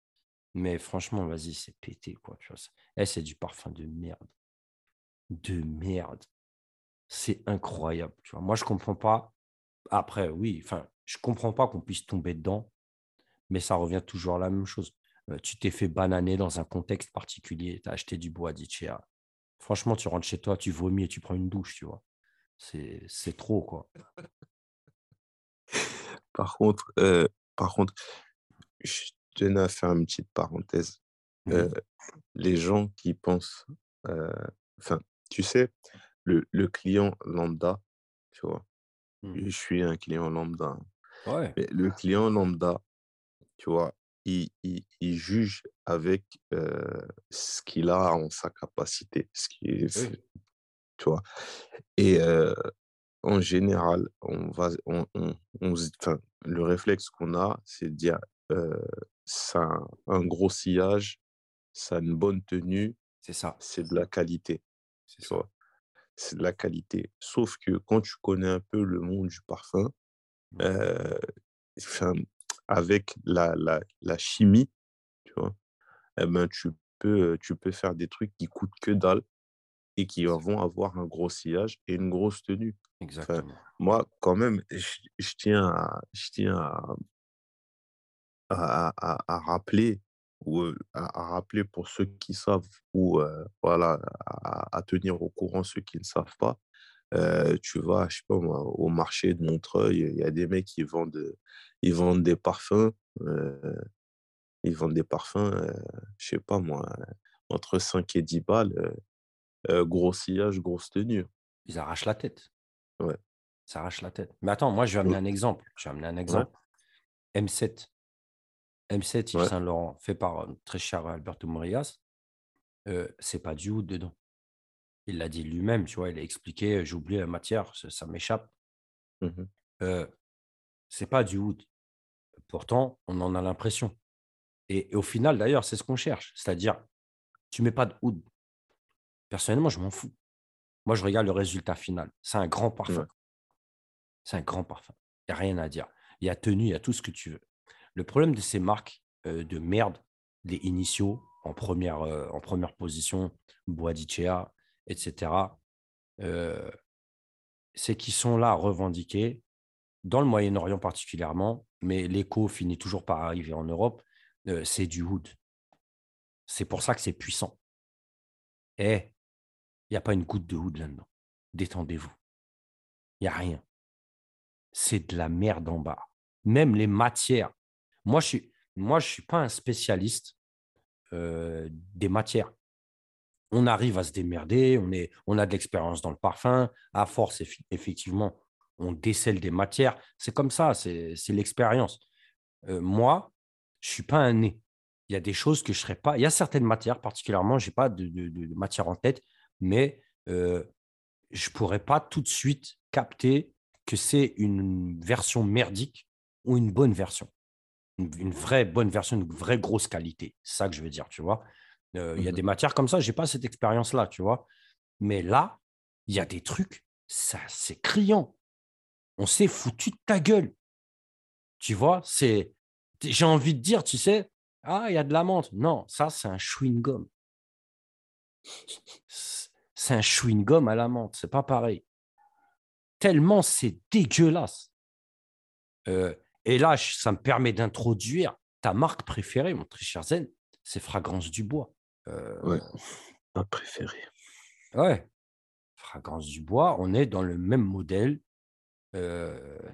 Mais franchement, vas-y, c'est pété, quoi. Tu vois, c'est du parfum de merde. De merde. C'est incroyable. Tu vois. Moi, je ne comprends pas. Après, oui, enfin, je ne comprends pas qu'on puisse tomber dedans, mais ça revient toujours à la même chose. Tu t'es fait bananer dans un contexte particulier, tu as acheté du Bois d'Ichia. Franchement, tu rentres chez toi, tu vomis et tu prends une douche, tu vois. C'est trop, quoi. Par contre, je tenais à faire une petite parenthèse. Les gens qui pensent... Enfin, tu sais, le client lambda, tu vois, je suis un client lambda. Ouais. Mais le client lambda, tu vois, il juge avec ce qu'il a en sa capacité, ce qui est, tu vois. Et en général, le réflexe qu'on a, c'est de dire ça un gros sillage, ça une bonne tenue, c'est ça, c'est de la qualité, c'est ça. C'est de la qualité. Sauf que quand tu connais un peu le monde du parfum, avec la chimie, tu vois, eh ben, tu peux faire des trucs qui coûtent que dalle et qui vont avoir un gros sillage et une grosse tenue. Exactement. Enfin, moi, quand même, je tiens à rappeler, ou à rappeler pour ceux qui savent, ou voilà, à tenir au courant ceux qui ne savent pas. Tu vas, je sais pas moi, au marché de Montreuil, il y a des mecs qui vendent des parfums, je sais pas moi, entre 5 et 10 balles, gros sillage, grosse tenue. Ils arrachent la tête. Ouais. Ils arrachent la tête. Mais attends, moi, je vais amener un exemple. Ouais. M7 Yves Saint-Laurent, fait par très cher Alberto Morias, c'est pas du oud dedans. Il l'a dit lui-même, tu vois, il a expliqué, j'ai oublié la matière, ça m'échappe. C'est pas du oud. Pourtant, on en a l'impression. Et au final, d'ailleurs, c'est ce qu'on cherche. C'est-à-dire, tu mets pas de oud. Personnellement, je m'en fous. Moi, je regarde le résultat final. C'est un grand parfum. Il n'y a rien à dire. Il y a tenue, il y a tout ce que tu veux. Le problème de ces marques de merde, les Initio en première position, Bois d'Ichia, etc., c'est qu'ils sont là revendiqués, dans le Moyen-Orient particulièrement, mais l'écho finit toujours par arriver en Europe, c'est du oud. C'est pour ça que c'est puissant. Et il n'y a pas une goutte de oud là-dedans. Détendez-vous. Il n'y a rien. C'est de la merde en bas. Même les matières. Moi, je suis pas un spécialiste des matières. On arrive à se démerder, on a de l'expérience dans le parfum. À force, effectivement, on décèle des matières. C'est comme ça, c'est l'expérience. Moi, je ne suis pas un nez. Il y a des choses que je ne serais pas. Il y a certaines matières, particulièrement, je n'ai pas de matière en tête, mais je ne pourrais pas tout de suite capter que c'est une version merdique ou une bonne version. Une vraie bonne version, une vraie grosse qualité. C'est ça que je veux dire, tu vois. Il y a des matières comme ça, je n'ai pas cette expérience-là, tu vois. Mais là, il y a des trucs, ça, c'est criant. On s'est foutu de ta gueule. Tu vois, j'ai envie de dire, tu sais, ah, il y a de la menthe. Non, ça, c'est un chewing-gum. C'est un chewing-gum à la menthe, c'est pas pareil. Tellement c'est dégueulasse. Et là, ça me permet d'introduire ta marque préférée, mon très cher Zen. C'est Fragrance du Bois. Ouais, ma préférée. Ouais, Fragrance du Bois, on est dans le même modèle.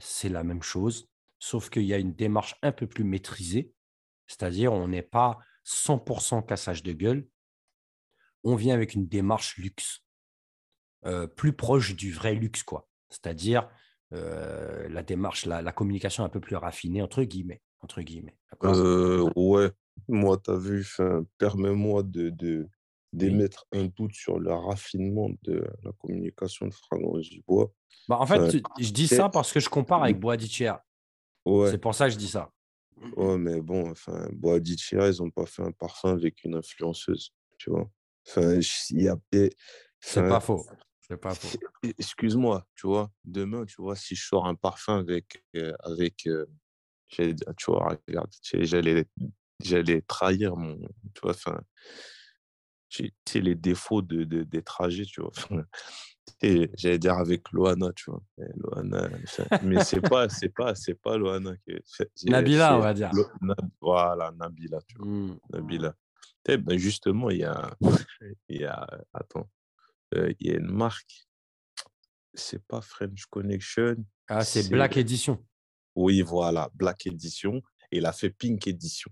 C'est la même chose, sauf qu'il y a une démarche un peu plus maîtrisée. C'est-à-dire, on n'est pas 100% cassage de gueule, on vient avec une démarche luxe, plus proche du vrai luxe, quoi. C'est-à-dire la démarche, la communication un peu plus raffinée, entre guillemets. Ouais, moi, tu as vu, permets-moi d'émettre un doute sur le raffinement de la communication de Fragrance du Bois. Bah, en fait, je dis ça parce que je compare avec Bois d'Ichia. Ouais. C'est pour ça que je dis ça. Ouais, mais bon, enfin, Bois d'Ichia, ils n'ont pas fait un parfum avec une influenceuse, tu vois. Enfin, il y a... C'est pas faux. Excuse-moi, tu vois, demain, tu vois, si je sors un parfum tu vois, regarde, j'allais trahir mon... Tu vois, enfin... Tu sais, les défauts des trajets, tu vois. Et j'allais dire avec Loana, tu vois. Et Loana, mais c'est pas Loana. Nabila, on va dire. Voilà, Nabila, tu vois. Nabila. Et ben justement, il y a une marque. C'est pas French Connection. Ah, c'est Black Edition. Oui, voilà, Black Edition. Et il a fait Pink Edition.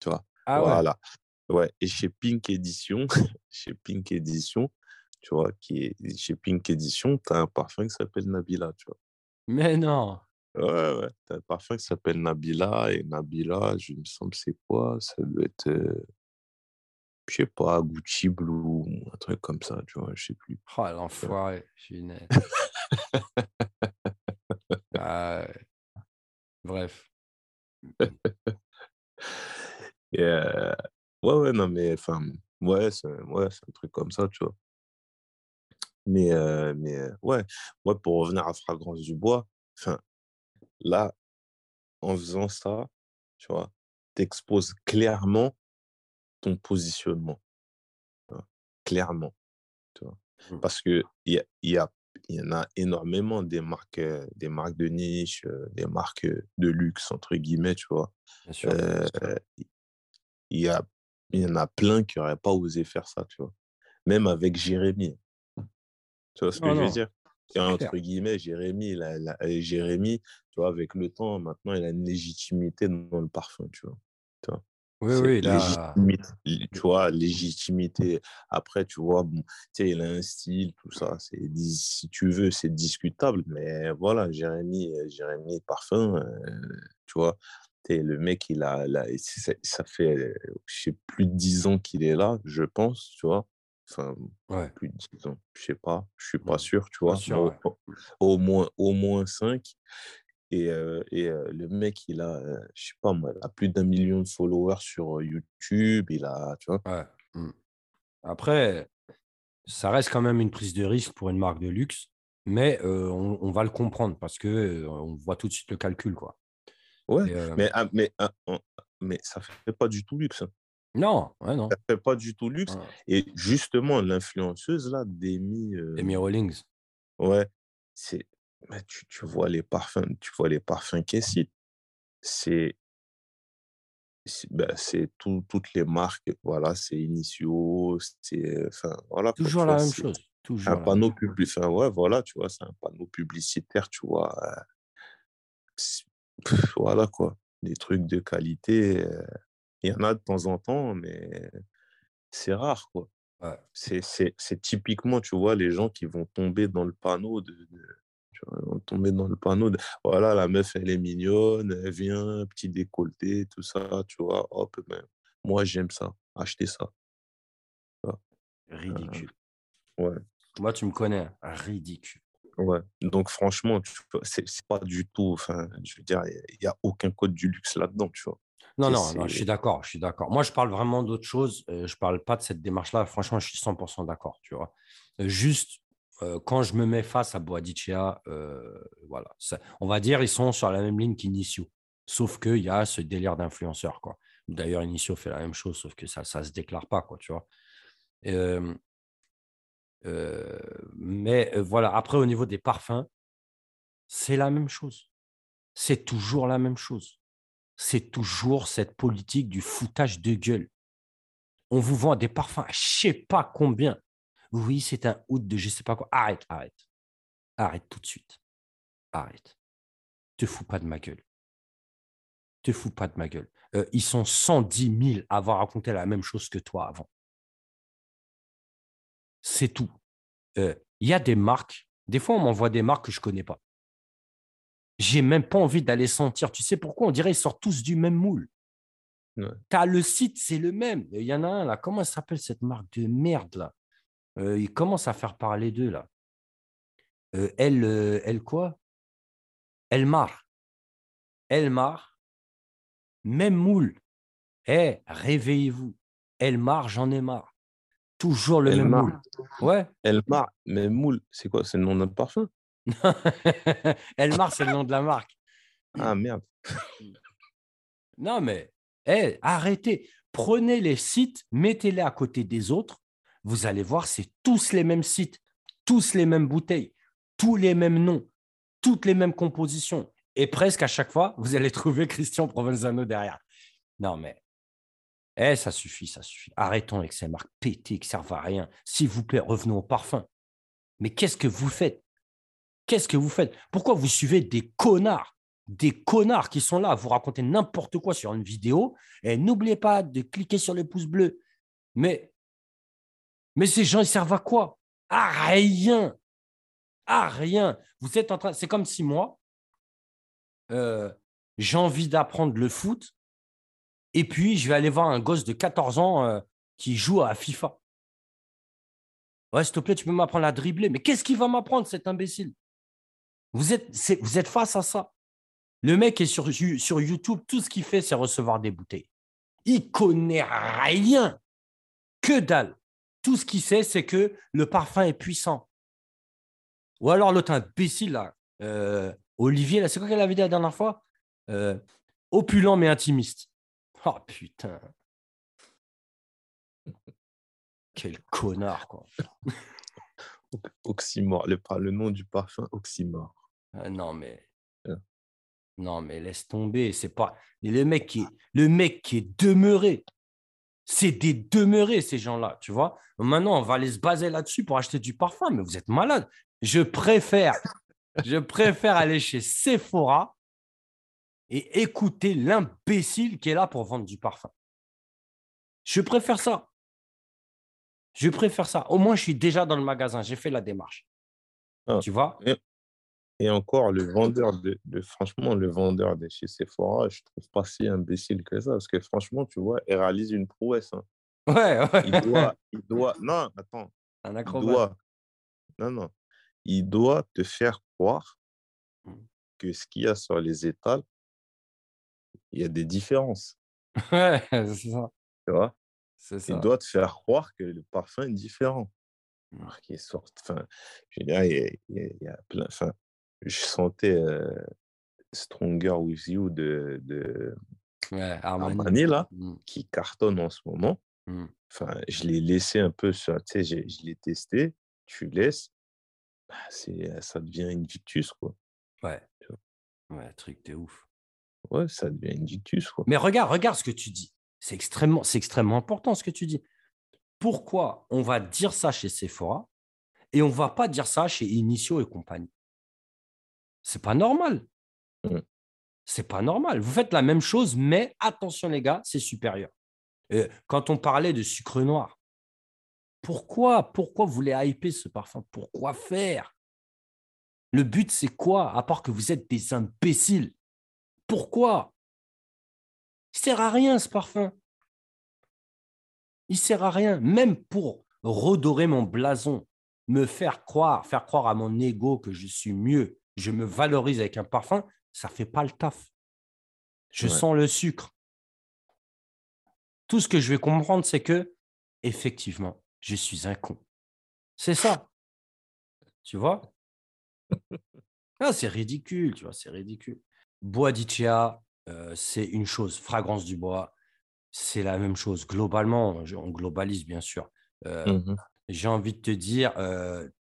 Tu vois. Ah, voilà. Ouais. Ouais, et chez Pink Edition, tu vois, chez Pink Edition, tu as un parfum qui s'appelle Nabila, tu vois. Mais non. Ouais, tu as un parfum qui s'appelle Nabila, et Nabila, je me semble, c'est quoi? Ça doit être, je sais pas, Gucci Blue, un truc comme ça, tu vois, je sais plus. Oh, l'enfoiré, je suis net. Bref. Et ouais, non, mais enfin, c'est un truc comme ça, tu vois. Mais ouais, moi, pour revenir à Fragrance du Bois, enfin, là, en faisant ça, tu vois, t'exposes clairement ton positionnement. Tu vois, clairement. Tu vois. Parce que il y en a énormément des marques de niche, des marques de luxe, entre guillemets, tu vois. Bien sûr. Il y en a plein qui n'auraient pas osé faire ça, tu vois. Même avec Jérémy. Tu vois ce que je veux dire ? Et entre guillemets, Jérémy, tu vois, avec le temps, maintenant, il a une légitimité dans le parfum, tu vois. Tu vois. Oui, là... Tu vois, légitimité. Après, tu vois, bon, tu sais, il a un style, tout ça. C'est, si tu veux, c'est discutable. Mais voilà, Jérémy Parfum, tu vois. Et le mec, ça fait, je sais, plus de 10 ans qu'il est là, je pense, tu vois. Enfin, ouais. Plus de 10 ans, je sais pas, je suis pas sûr, tu vois. Sûr, ouais. Au moins 5. Et le mec, il a, je sais pas moi, il a plus d'1 million de followers sur YouTube, il a, tu vois. Ouais. Après, ça reste quand même une prise de risque pour une marque de luxe, mais on va le comprendre parce qu'on voit tout de suite le calcul, quoi. Ouais, mais ça fait pas du tout luxe. Non, ouais, non. Ça fait pas du tout luxe. Ouais. Et justement, l'influenceuse, là, Demi Rawlings. Ouais. C'est... Mais tu vois les parfums, qu'elle cite. C'est toutes les marques. Voilà, c'est Initio, c'est... Enfin, voilà. Toujours la même chose. Toujours un panneau publicitaire. Enfin, ouais, voilà, tu vois, c'est un panneau publicitaire, tu vois. Voilà quoi, des trucs de qualité, il y en a de temps en temps, mais c'est rare quoi. Ouais. C'est typiquement, tu vois, les gens qui vont tomber dans le panneau de voilà, la meuf elle est mignonne, elle vient, petit décolleté, tout ça, tu vois, hop, ben, moi j'aime ça, achetez ça. Voilà. Ridicule. Ouais. Moi tu me connais, ridicule. Ouais, donc franchement, c'est pas du tout, enfin, je veux dire, il n'y a aucun code du luxe là-dedans, tu vois. Non, je suis d'accord. Moi, je parle vraiment d'autre chose, je parle pas de cette démarche-là, franchement, je suis 100% d'accord, tu vois. Juste, quand je me mets face à Bois d'Ichia, voilà, on va dire, ils sont sur la même ligne qu'Initio, sauf qu'il y a ce délire d'influenceur, quoi. D'ailleurs, Initio fait la même chose, sauf que ça se déclare pas, quoi, tu vois. Mais voilà, après au niveau des parfums, c'est la même chose. C'est toujours la même chose. C'est toujours cette politique du foutage de gueule. On vous vend des parfums à je ne sais pas combien. Oui, c'est un oud de je ne sais pas quoi. Arrête. Arrête tout de suite. Arrête. Te fous pas de ma gueule. te fous pas de ma gueule. Ils sont 110 000 à avoir raconté la même chose que toi avant. C'est tout. Il y a des marques. Des fois, on m'envoie des marques que je ne connais pas. J'ai même pas envie d'aller sentir. Tu sais pourquoi? On dirait qu'ils sortent tous du même moule. Ouais. Tu as le site, c'est le même. Il y en a un là. Comment s'appelle cette marque de merde là? Ils commencent à faire parler d'eux là. Elmar, même moule. Réveillez-vous. Elmar, j'en ai marre. Toujours le Elmar. Même moule. Ouais. Elmar, même moule. C'est quoi? C'est le nom d'un parfum? Elmar, c'est le nom de la marque. Ah merde. Non mais, arrêtez. Prenez les sites, mettez-les à côté des autres. Vous allez voir, c'est tous les mêmes sites, tous les mêmes bouteilles, tous les mêmes noms, toutes les mêmes compositions. Et presque à chaque fois, vous allez trouver Christian Provenzano derrière. Non mais, ça suffit. Arrêtons avec ces marques pétées qui ne servent à rien. S'il vous plaît, revenons au parfum. Mais qu'est-ce que vous faites? Pourquoi vous suivez des connards? Des connards qui sont là à vous raconter n'importe quoi sur une vidéo. Et n'oubliez pas de cliquer sur le pouce bleu. Mais ces gens, ils servent à quoi? À rien. Vous êtes en train... C'est comme si moi, j'ai envie d'apprendre le foot et puis je vais aller voir un gosse de 14 ans qui joue à FIFA. Ouais, s'il te plaît, tu peux m'apprendre à dribbler. Mais qu'est-ce qu'il va m'apprendre, cet imbécile? Vous êtes face à ça. Le mec est sur YouTube, tout ce qu'il fait, c'est recevoir des bouteilles. Il connaît rien. Que dalle. Tout ce qu'il sait, c'est que le parfum est puissant. Ou alors l'autre imbécile, là, Olivier, là, c'est quoi qu'elle avait dit la dernière fois? Opulent mais intimiste. Oh putain. Quel connard, quoi. Oxymore. Le nom du parfum, Oxymore. Non, mais laisse tomber. C'est pas. Et le mec qui est demeuré. C'est des demeurés, ces gens-là, tu vois. Maintenant, on va aller se baser là-dessus pour acheter du parfum, mais vous êtes malade. Je préfère aller chez Sephora et écouter l'imbécile qui est là pour vendre du parfum. Je préfère ça. Au moins, je suis déjà dans le magasin. J'ai fait la démarche. Ah, tu vois? Et encore, le vendeur de chez Sephora, je ne trouve pas si imbécile que ça. Parce que franchement, tu vois, il réalise une prouesse. Hein. Ouais. Il doit... Non, attends. Un acrobate. Non. Il doit te faire croire que ce qu'il y a sur les étals, il y a des différences. Ouais, c'est ça. Tu vois? C'est ça. Il doit te faire croire que le parfum est différent. Enfin, je veux dire, il y a plein. Enfin, je sentais Stronger With You de Armani là, qui cartonne en ce moment. Enfin, je l'ai laissé un peu sur. Tu sais, je l'ai testé. Tu laisses. Ça devient une victus, quoi. Ouais, truc de ouf. Ouais, ça devient une victus, quoi. Mais regarde ce que tu dis. C'est extrêmement important ce que tu dis. Pourquoi on va dire ça chez Sephora et on va pas dire ça chez Initio et compagnie? C'est pas normal. C'est pas normal. Vous faites la même chose, mais attention les gars, c'est supérieur. Quand on parlait de sucre noir, Pourquoi vous voulez hyper ce parfum? Pourquoi faire? Le but, c'est quoi? À part que vous êtes des imbéciles. Pourquoi? Il ne sert à rien, ce parfum. Il ne sert à rien. Même pour redorer mon blason, me faire croire à mon ego que je suis mieux, je me valorise avec un parfum, ça ne fait pas le taf. Je sens le sucre. Tout ce que je vais comprendre, c'est que, effectivement, je suis un con. C'est ça. Tu vois? Ah, c'est ridicule, tu vois, c'est ridicule. Bois d'Ichia, c'est une chose. Fragrance du bois, c'est la même chose. Globalement, on globalise, bien sûr. J'ai envie de te dire,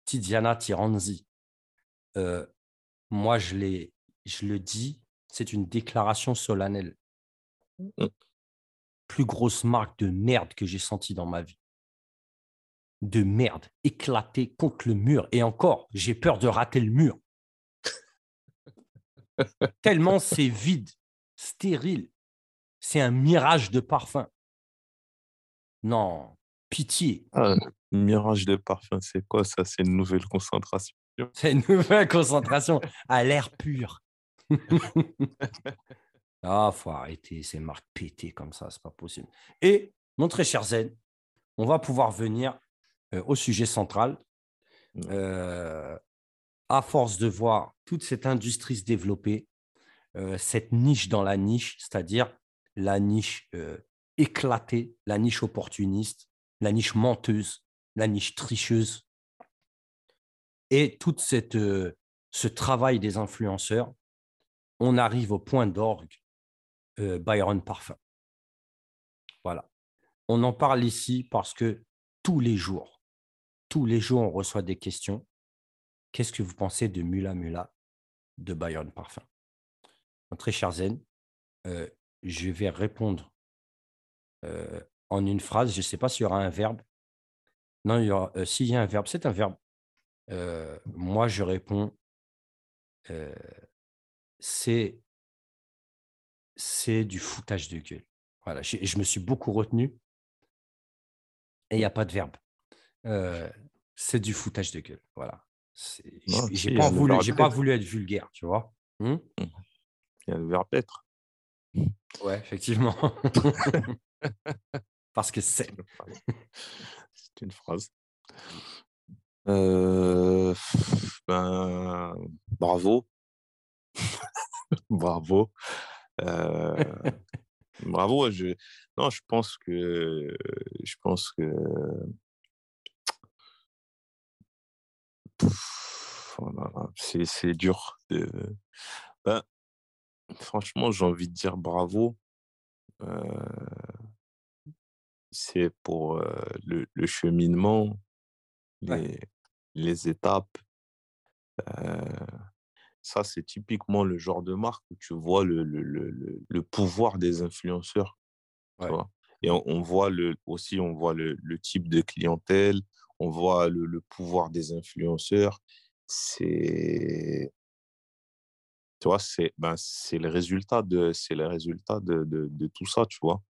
Tiziana Tiranzi. Moi, je le dis, c'est une déclaration solennelle. Plus grosse marque de merde que j'ai sentie dans ma vie. De merde, éclaté contre le mur. Et encore, j'ai peur de rater le mur. Tellement c'est vide, stérile, c'est un mirage de parfum. Non, pitié. Ah, mirage de parfum, c'est quoi ça? C'est une nouvelle concentration. C'est une nouvelle concentration à l'air pur. Ah, faut arrêter ces marques pétées comme ça, c'est pas possible. Et mon très cher Zen, on va pouvoir venir au sujet central. À force de voir toute cette industrie se développer, cette niche dans la niche, c'est-à-dire la niche éclatée, la niche opportuniste, la niche menteuse, la niche tricheuse, et tout ce travail des influenceurs, on arrive au point d'orgue Byron Parfum. Voilà. On en parle ici parce que tous les jours, on reçoit des questions. Qu'est-ce que vous pensez de Mula Mula de Byron Parfum? Très cher Zen, je vais répondre en une phrase. Je ne sais pas s'il y aura un verbe. Non, il y aura. S'il y a un verbe, c'est un verbe. Moi, je réponds. C'est du foutage de gueule. Voilà. Je me suis beaucoup retenu. Et il n'y a pas de verbe. C'est du foutage de gueule. Voilà. J'ai pas voulu être vulgaire, tu vois. Il y a le verbe être. Ouais, effectivement. Parce que c'est. C'est une phrase. Ben, bravo. Bravo. Bravo. Je pense que. Pouf, voilà. C'est dur. Ben. Franchement, j'ai envie de dire bravo. C'est pour le cheminement, les étapes. Ça, c'est typiquement le genre de marque où tu vois le pouvoir des influenceurs. Ouais. Tu vois, et on voit le type de clientèle, on voit le pouvoir des influenceurs. Tu vois, c'est le résultat de tout ça, tu vois.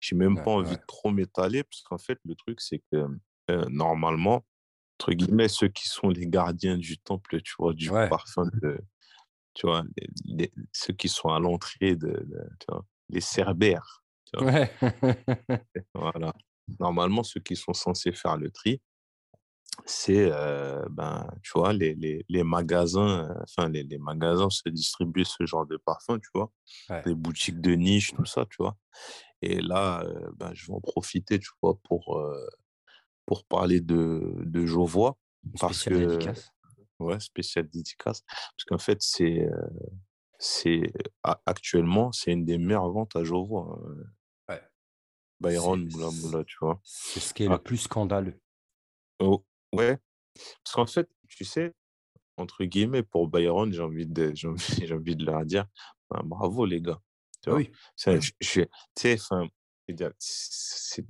Je n'ai même pas envie de trop m'étaler, parce qu'en fait, le truc, c'est que normalement, entre guillemets, ceux qui sont les gardiens du temple, tu vois, du parfum, tu vois, ceux qui sont à l'entrée, tu vois, les cerbères. Tu vois. Ouais. Voilà. Normalement, ceux qui sont censés faire le tri, c'est tu vois les magasins, enfin les magasins se distribuent ce genre de parfum, tu vois, les boutiques de niche, tout ça, tu vois. Et là je vais en profiter, tu vois, pour parler de Jovoy, parce que dédicace. Ouais, spéciale dédicace, parce qu'en fait actuellement c'est une des meilleures ventes à Jovoy. Byron Mula Mula, tu vois, c'est ce qui est le plus scandaleux. Oh. Ouais, parce qu'en fait, tu sais, entre guillemets, pour Byron, j'ai envie de leur dire, ben, bravo les gars. Tu vois, c'est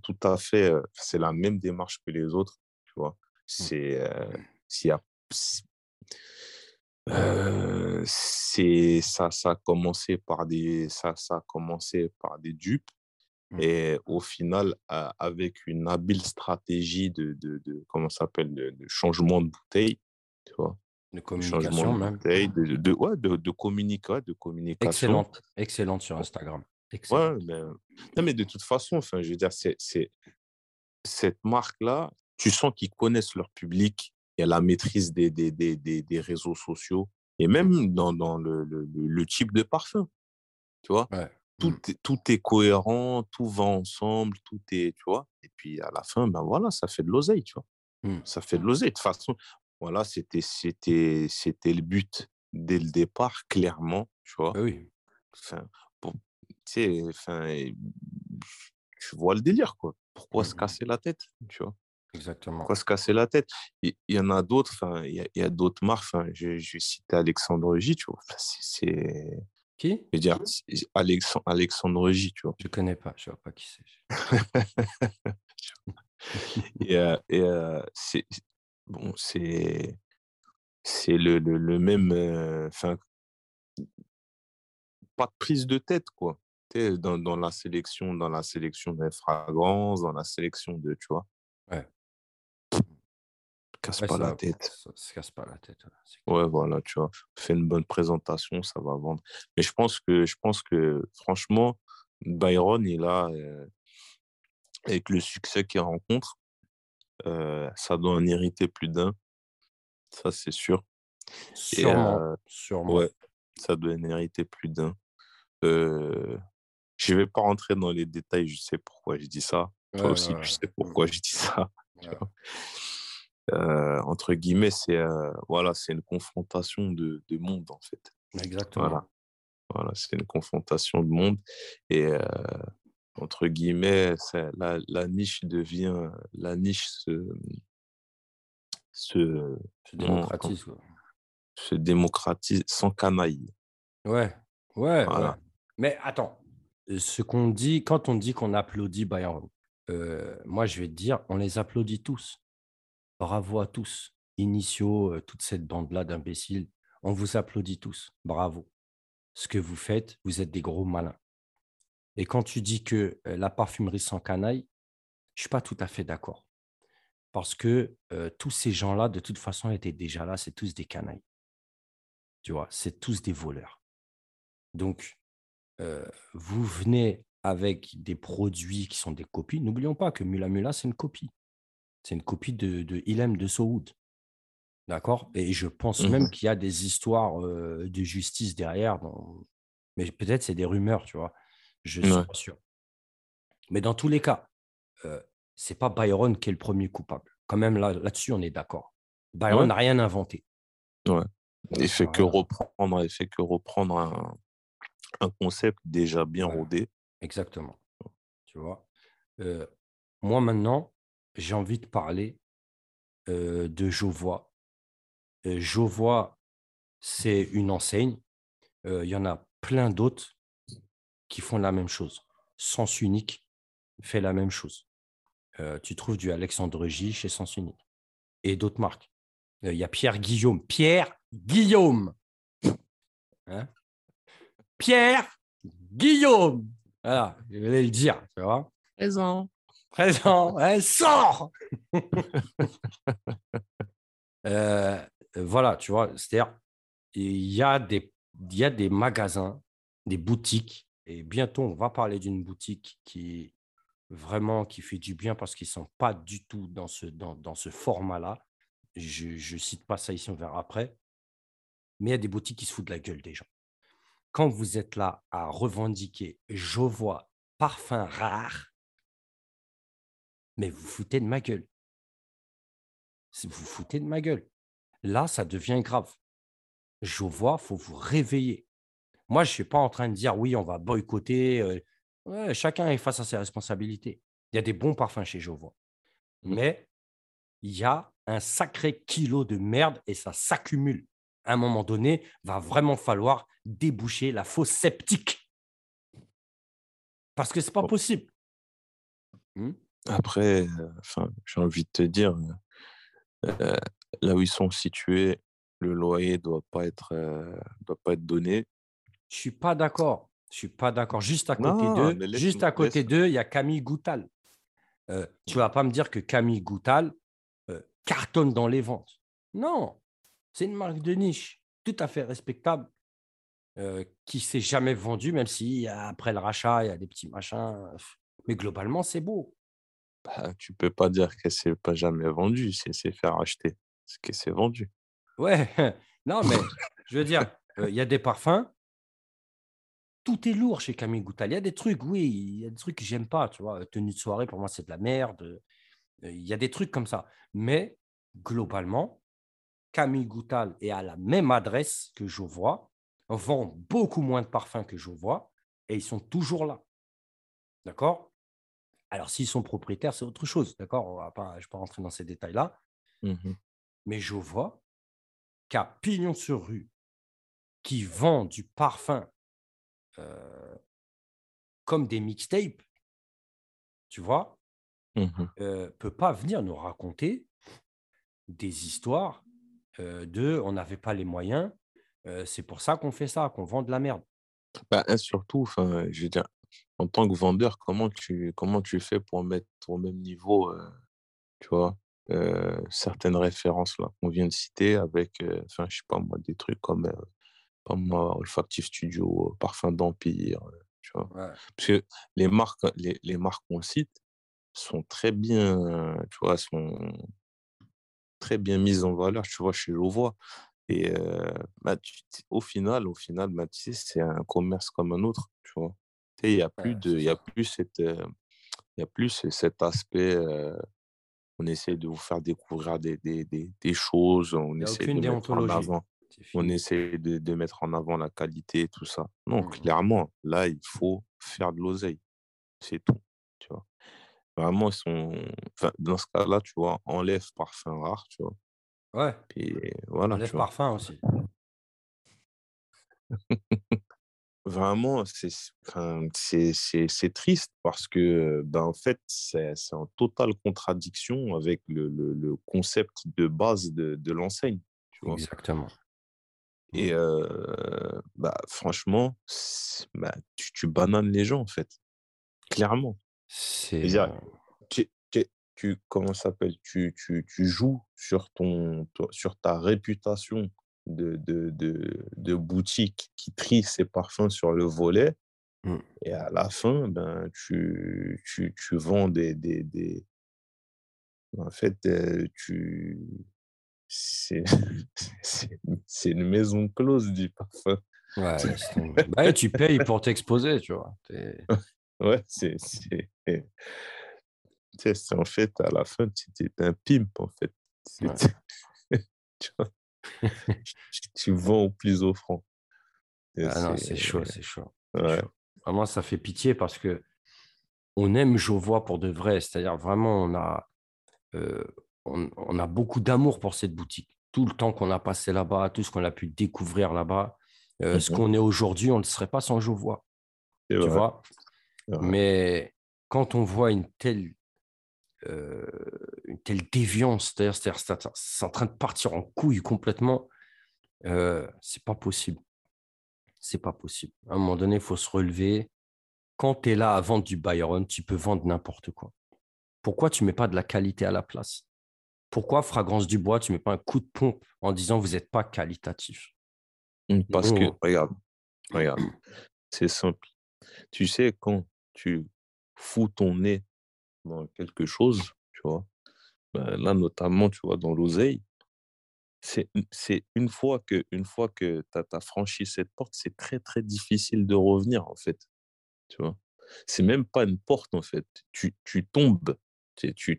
tout à fait, c'est la même démarche que les autres, tu vois. Ça a commencé par des dupes. Et au final, avec une habile stratégie de changement de bouteille, tu vois, de communication même, de communication excellente sur Instagram. Excellent. Ouais, mais de toute façon, enfin, je veux dire, c'est cette marque-là, tu sens qu'ils connaissent leur public, il y a la maîtrise des réseaux sociaux, et même dans le type de parfum, tu vois. Ouais. Tout est cohérent, tout va ensemble, tout est, tu vois. Et puis, à la fin, ben voilà, ça fait de l'oseille, tu vois. Ça fait de l'oseille. De toute façon, voilà, c'était le but dès le départ, clairement, tu vois. Oui. Enfin, tu vois le délire, quoi. Pourquoi se casser la tête, tu vois. Exactement. Pourquoi se casser la tête? Il y en a d'autres, enfin, il y a d'autres marques. Je citais Alexandre J, tu vois. Enfin, c'est... Qui? Je veux dire, Alexandre J, tu vois. Je ne connais pas, je ne vois pas qui c'est. C'est le même... pas de prise de tête, quoi. tu sais, dans la sélection des fragrances, dans la sélection de, tu vois. Ouais. Casse pas la tête. Ça casse pas la tête. Ouais, voilà, tu vois. Fais une bonne présentation, ça va vendre. Mais je pense que franchement, Byron, il a, avec le succès qu'il rencontre, ça doit en hériter plus d'un. Ça, c'est sûr. Sûrement. Ouais, ça doit en hériter plus d'un. Je ne vais pas rentrer dans les détails, je sais pourquoi je dis ça. Toi aussi, tu sais pourquoi je dis ça. Ouais. Entre guillemets, c'est une confrontation de monde, en fait. Exactement. Voilà, c'est une confrontation de monde. Et entre guillemets, la niche se démocratise sans canaille. Ouais, voilà. Ouais. Mais attends, ce qu'on dit, quand on dit qu'on applaudit Byron, moi je vais te dire, on les applaudit tous. Bravo à tous. Initio, toute cette bande-là d'imbéciles, on vous applaudit tous. Bravo. Ce que vous faites, vous êtes des gros malins. Et quand tu dis que la parfumerie sans canaille, je ne suis pas tout à fait d'accord. Parce que tous ces gens-là, de toute façon, étaient déjà là. C'est tous des canailles. Tu vois, c'est tous des voleurs. Donc, vous venez avec des produits qui sont des copies. N'oublions pas que Mula Mula, c'est une copie. C'est une copie de Ilem de Saoud. D'accord ? Et je pense même qu'il y a des histoires de justice derrière. Bon, mais peut-être c'est des rumeurs, tu vois. Je ne suis pas sûr. Mais dans tous les cas, ce n'est pas Byron qui est le premier coupable. Quand même, là-dessus, on est d'accord. Byron n'a rien inventé. Ouais. Il ne fait que reprendre un concept déjà bien rodé. Exactement. Tu vois. Moi, maintenant, j'ai envie de parler de Jovoy. Jovoy, c'est une enseigne. Il y en a plein d'autres qui font la même chose. Sens Unique fait la même chose. Tu trouves du Alexandre J chez Sens Unique et d'autres marques. Il y a Pierre Guillaume. Pierre Guillaume. Voilà, je vais le dire, tu vois. Présent. Elle sort. Voilà, tu vois. C'est-à-dire, il y a des magasins, des boutiques, et bientôt on va parler d'une boutique qui fait du bien parce qu'ils sont pas du tout dans ce format-là. Je cite pas ça ici, on verra après. Mais il y a des boutiques qui se foutent de la gueule des gens. Quand vous êtes là à revendiquer Jovoy parfum rare, mais vous foutez de ma gueule. Vous foutez de ma gueule. Là, ça devient grave. Jovoy, il faut vous réveiller. Moi, je ne suis pas en train de dire oui, on va boycotter. Ouais, chacun est face à ses responsabilités. Il y a des bons parfums chez Jovoy. Mais il y a un sacré kilo de merde et ça s'accumule. À un moment donné, il va vraiment falloir déboucher la fosse septique. Parce que ce n'est pas possible. Après, j'ai envie de te dire, là où ils sont situés, le loyer ne doit pas être donné. Je ne suis pas d'accord. Juste à côté d'eux, il y a Camille Goutal. Tu ne vas pas me dire que Camille Goutal cartonne dans les ventes. Non, c'est une marque de niche tout à fait respectable qui ne s'est jamais vendue, même si après le rachat, il y a des petits machins. Mais globalement, c'est beau. Bah, tu ne peux pas dire qu'elle ne s'est pas jamais vendue, c'est s'est fait racheter. C'est qu'elle s'est vendue. Ouais, non, mais je veux dire, il y a des parfums, tout est lourd chez Camille Goutal. Il y a des trucs, oui, il y a des trucs que j'aime pas, tu vois. Tenue de soirée, pour moi, c'est de la merde. Il y a des trucs comme ça. Mais globalement, Camille Goutal est à la même adresse que Jovoy, vend beaucoup moins de parfums que Jovoy, et ils sont toujours là. D'accord ? Alors, s'ils sont propriétaires, c'est autre chose, d'accord ? Je ne vais pas rentrer dans ces détails-là. Mais Jovoy, qu'à pignon sur rue, qui vend du parfum comme des mixtapes, tu vois, ne peut pas venir nous raconter des histoires de « on n'avait pas les moyens, c'est pour ça qu'on fait ça, qu'on vend de la merde ». Surtout, je veux dire, en tant que vendeur, comment tu fais pour mettre au même niveau, tu vois, certaines références là qu'on vient de citer avec, enfin, je sais pas moi, des trucs comme, pas moi, Olfactive Studio, Parfum d'Empire, tu vois. Ouais. Parce que les marques qu'on cite sont très bien, tu vois, sont très bien mises en valeur, tu vois, chez Jovoy. Et bah, au final, Mathis, c'est un commerce comme un autre, tu vois. Il n'y a plus cet aspect, on essaie de vous faire découvrir des choses, on essaie de mettre en avant, on essaie de mettre en avant la qualité, tout ça. Non, clairement, là, il faut faire de l'oseille. C'est tout, tu vois. Vraiment, enfin, dans ce cas-là, tu vois, enlève parfum rare, tu vois. Ouais. Puis voilà. Enlève parfum aussi. Vraiment, c'est triste parce que, ben, en fait, c'est en totale contradiction avec le concept de base de l'enseigne. Tu vois. Exactement. Et bah, franchement, bah, tu bananes les gens, en fait. Clairement. C'est-à-dire, tu joues sur ta réputation de boutique qui trie ses parfums sur le volet, et à la fin, ben, tu vends des... En fait, c'est une maison close du parfum. Ouais, bah, tu payes pour t'exposer, tu vois. Ouais, c'est en fait, à la fin, tu es un pimp, en fait. Ouais. Tu vois, tu vends au plus offrant. Ah non, c'est chaud. Ouais. Vraiment, ça fait pitié parce que on aime Jovoy pour de vrai. C'est-à-dire, vraiment, on a beaucoup d'amour pour cette boutique. Tout le temps qu'on a passé là-bas, tout ce qu'on a pu découvrir là-bas, ce qu'on est aujourd'hui, on ne serait pas sans Jovoy. Tu vrai. Vois ouais. Mais quand on voit une telle déviance, c'est-à-dire c'est en train de partir en couille complètement, c'est pas possible. À un moment donné, il faut se relever. Quand tu es là à vendre du Byron, tu peux vendre n'importe quoi. Pourquoi tu ne mets pas de la qualité à la place? Pourquoi Fragrance du Bois, tu ne mets pas un coup de pompe en disant vous n'êtes pas qualitatif? Parce que, regarde, c'est simple. Tu sais, quand tu fous ton nez dans quelque chose, tu vois, ben là notamment, tu vois, dans l'oseille, c'est une fois que t'as franchi cette porte, c'est très très difficile de revenir, en fait, tu vois. C'est même pas une porte, en fait, tu tombes, tu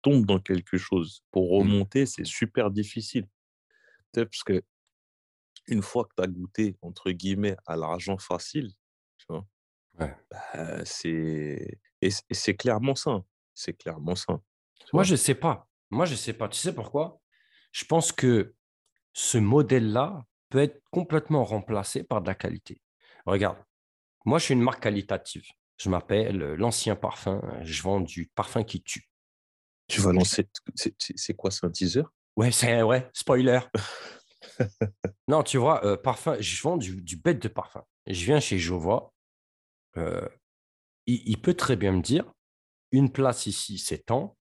tombes dans quelque chose. Pour remonter, c'est super difficile, parce que une fois que t'as goûté, entre guillemets, à l'argent facile, tu vois. Ouais. Bah, c'est clairement ça. C'est clairement ça. Moi, je sais pas. Tu sais pourquoi? Je pense que ce modèle-là peut être complètement remplacé par de la qualité. Regarde, moi, je suis une marque qualitative. Je m'appelle l'Ancien Parfum. Je vends du parfum qui tue. Tu vas lancer... C'est quoi, c'est un teaser? Ouais, spoiler. Non, tu vois, parfum. Je vends du bête de parfum. Je viens chez Jovoy. Il peut très bien me dire une place ici c'est tant,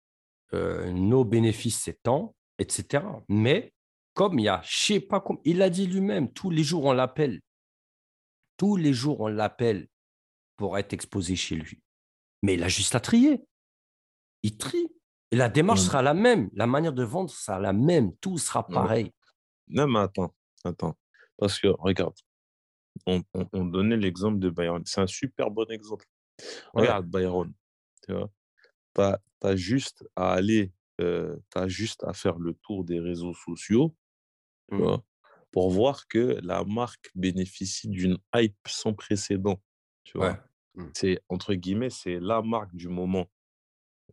nos bénéfices c'est tant, etc. Mais comme il y a, je sais pas, comme il a dit lui-même, tous les jours on l'appelle pour être exposé chez lui. Mais il a juste à trier. Il trie. Et la démarche sera la même, la manière de vendre sera la même, tout sera pareil. Non mais attends, parce que regarde. On donnait l'exemple de Byron. C'est un super bon exemple. Ouais. Regarde Byron, tu vois, t'as juste à aller, t'as juste à faire le tour des réseaux sociaux, tu vois, pour voir que la marque bénéficie d'une hype sans précédent. Tu vois, c'est entre guillemets, c'est la marque du moment.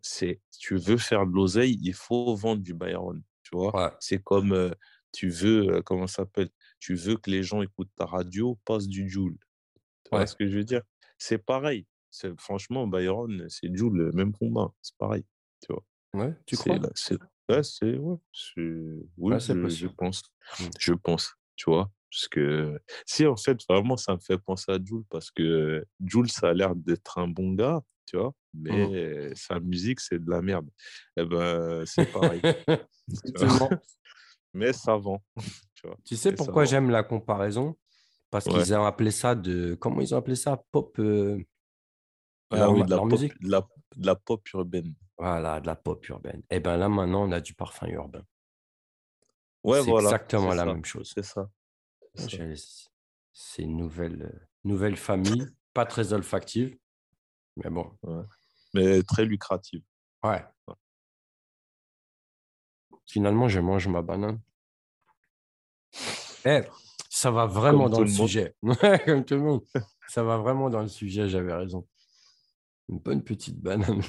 C'est, tu veux faire de l'oseille, il faut vendre du Byron. Tu vois, c'est comme tu veux, comment ça s'appelle? Tu veux que les gens écoutent ta radio, passe du Joule. Tu vois ce que je veux dire? C'est pareil. Franchement, Byron, c'est Joule, le même combat. C'est pareil. Tu vois? Ouais, tu crois? C'est... Ouais, c'est... Oui, ouais, c'est possible. Je pense. Tu vois? Parce que, si, en fait, vraiment, ça me fait penser à Jul, parce que Jul, ça a l'air d'être un bon gars, tu vois, mais sa musique, c'est de la merde. Eh ben, c'est pareil. Mais ça vend. Tu vois, tu sais pourquoi j'aime la comparaison? Parce qu'ils ont appelé ça de... Comment ils ont appelé ça? Pop... de la pop urbaine. Voilà, de la pop urbaine. Et bien là, maintenant, on a du parfum urbain. Ouais, c'est voilà, exactement la même chose. C'est ça. C'est une nouvelle famille, pas très olfactive, mais bon. Ouais. Mais très lucrative. Ouais. Finalement, je mange ma banane. Ça va vraiment comme dans le sujet. Comme tout le monde. Ça va vraiment dans le sujet, j'avais raison. Une bonne petite banane.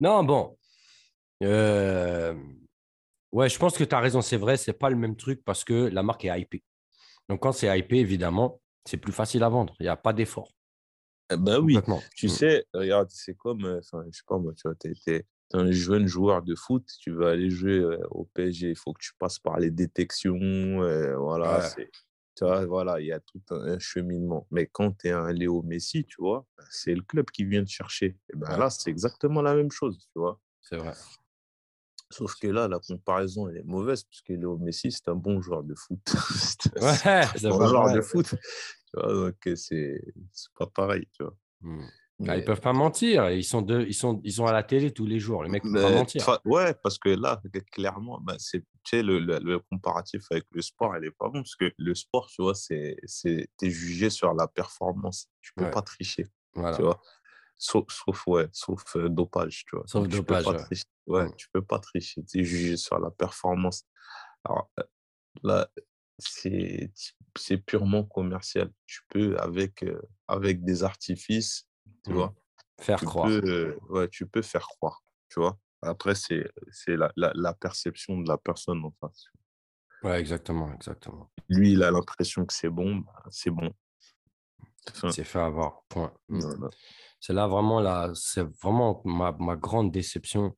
Non, bon. Ouais, je pense que tu as raison, c'est vrai, c'est pas le même truc parce que la marque est hypée. Donc, quand c'est hypé, évidemment, c'est plus facile à vendre. Il n'y a pas d'effort. Ben oui, tu sais, regarde, c'est comme, je sais pas, moi, tu vois, t'es un jeune joueur de foot, tu veux aller jouer au PSG, il faut que tu passes par les détections, voilà, tu vois, voilà, il y a tout un cheminement. Mais quand tu es un Léo Messi, tu vois, c'est le club qui vient te chercher. Et ben là, c'est exactement la même chose, tu vois. C'est vrai. Sauf que là, la comparaison, elle est mauvaise parce que Léo Messi, c'est un bon joueur de foot. C'est un bon joueur de foot. Tu vois, donc c'est pas pareil, tu vois. Mais... Ils peuvent pas mentir. Ils sont à la télé tous les jours. Les mecs peuvent pas mentir. Ouais, parce que là, clairement, le comparatif avec le sport, elle est pas bon parce que le sport, tu vois, t'es jugé sur la performance. Tu peux pas tricher, voilà. Tu vois. Sauf dopage, tu vois. Sauf donc, dopage, tu peux pas tricher, tu es jugé sur la performance. Alors là, c'est purement commercial. Tu peux, avec des artifices, tu vois. Tu peux faire croire, tu vois. Après, c'est la perception de la personne en face. Ouais, exactement. Lui, il a l'impression que c'est bon, c'est bon. C'est fait avoir, point. Voilà. C'est vraiment ma grande déception.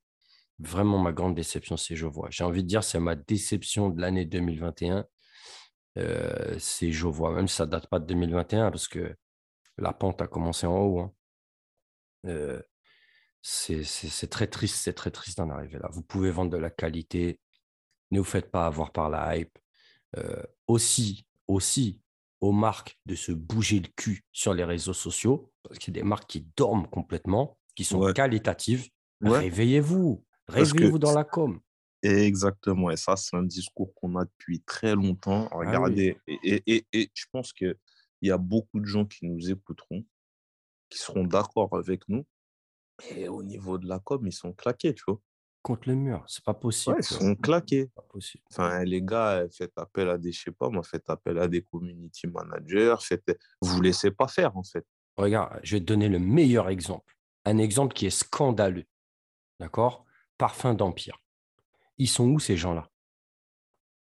Vraiment, ma grande déception, c'est Jovoy. J'ai envie de dire, c'est ma déception de l'année 2021. C'est Jovoy. Même si ça ne date pas de 2021, parce que la pente a commencé en haut. Hein. C'est très triste. C'est très triste d'en arriver là. Vous pouvez vendre de la qualité. Ne vous faites pas avoir par la hype. Aussi, aux marques de se bouger le cul sur les réseaux sociaux, parce qu'il y a des marques qui dorment complètement, qui sont qualitatives. Ouais. Réveillez-vous dans la com. Exactement, et ça, c'est un discours qu'on a depuis très longtemps. Regardez, et je pense qu'il y a beaucoup de gens qui nous écouteront, qui seront d'accord avec nous, et au niveau de la com, ils sont claqués, tu vois. Contre le mur, c'est pas possible. Ouais, ils sont claqués. C'est pas possible. Enfin, les gars, faites appel à des, je sais pas moi, faites appel à des community managers, vous laissez pas faire, en fait. Regarde, je vais te donner le meilleur exemple. Un exemple qui est scandaleux. D'accord ? Parfum d'Empire. Ils sont où, ces gens-là ?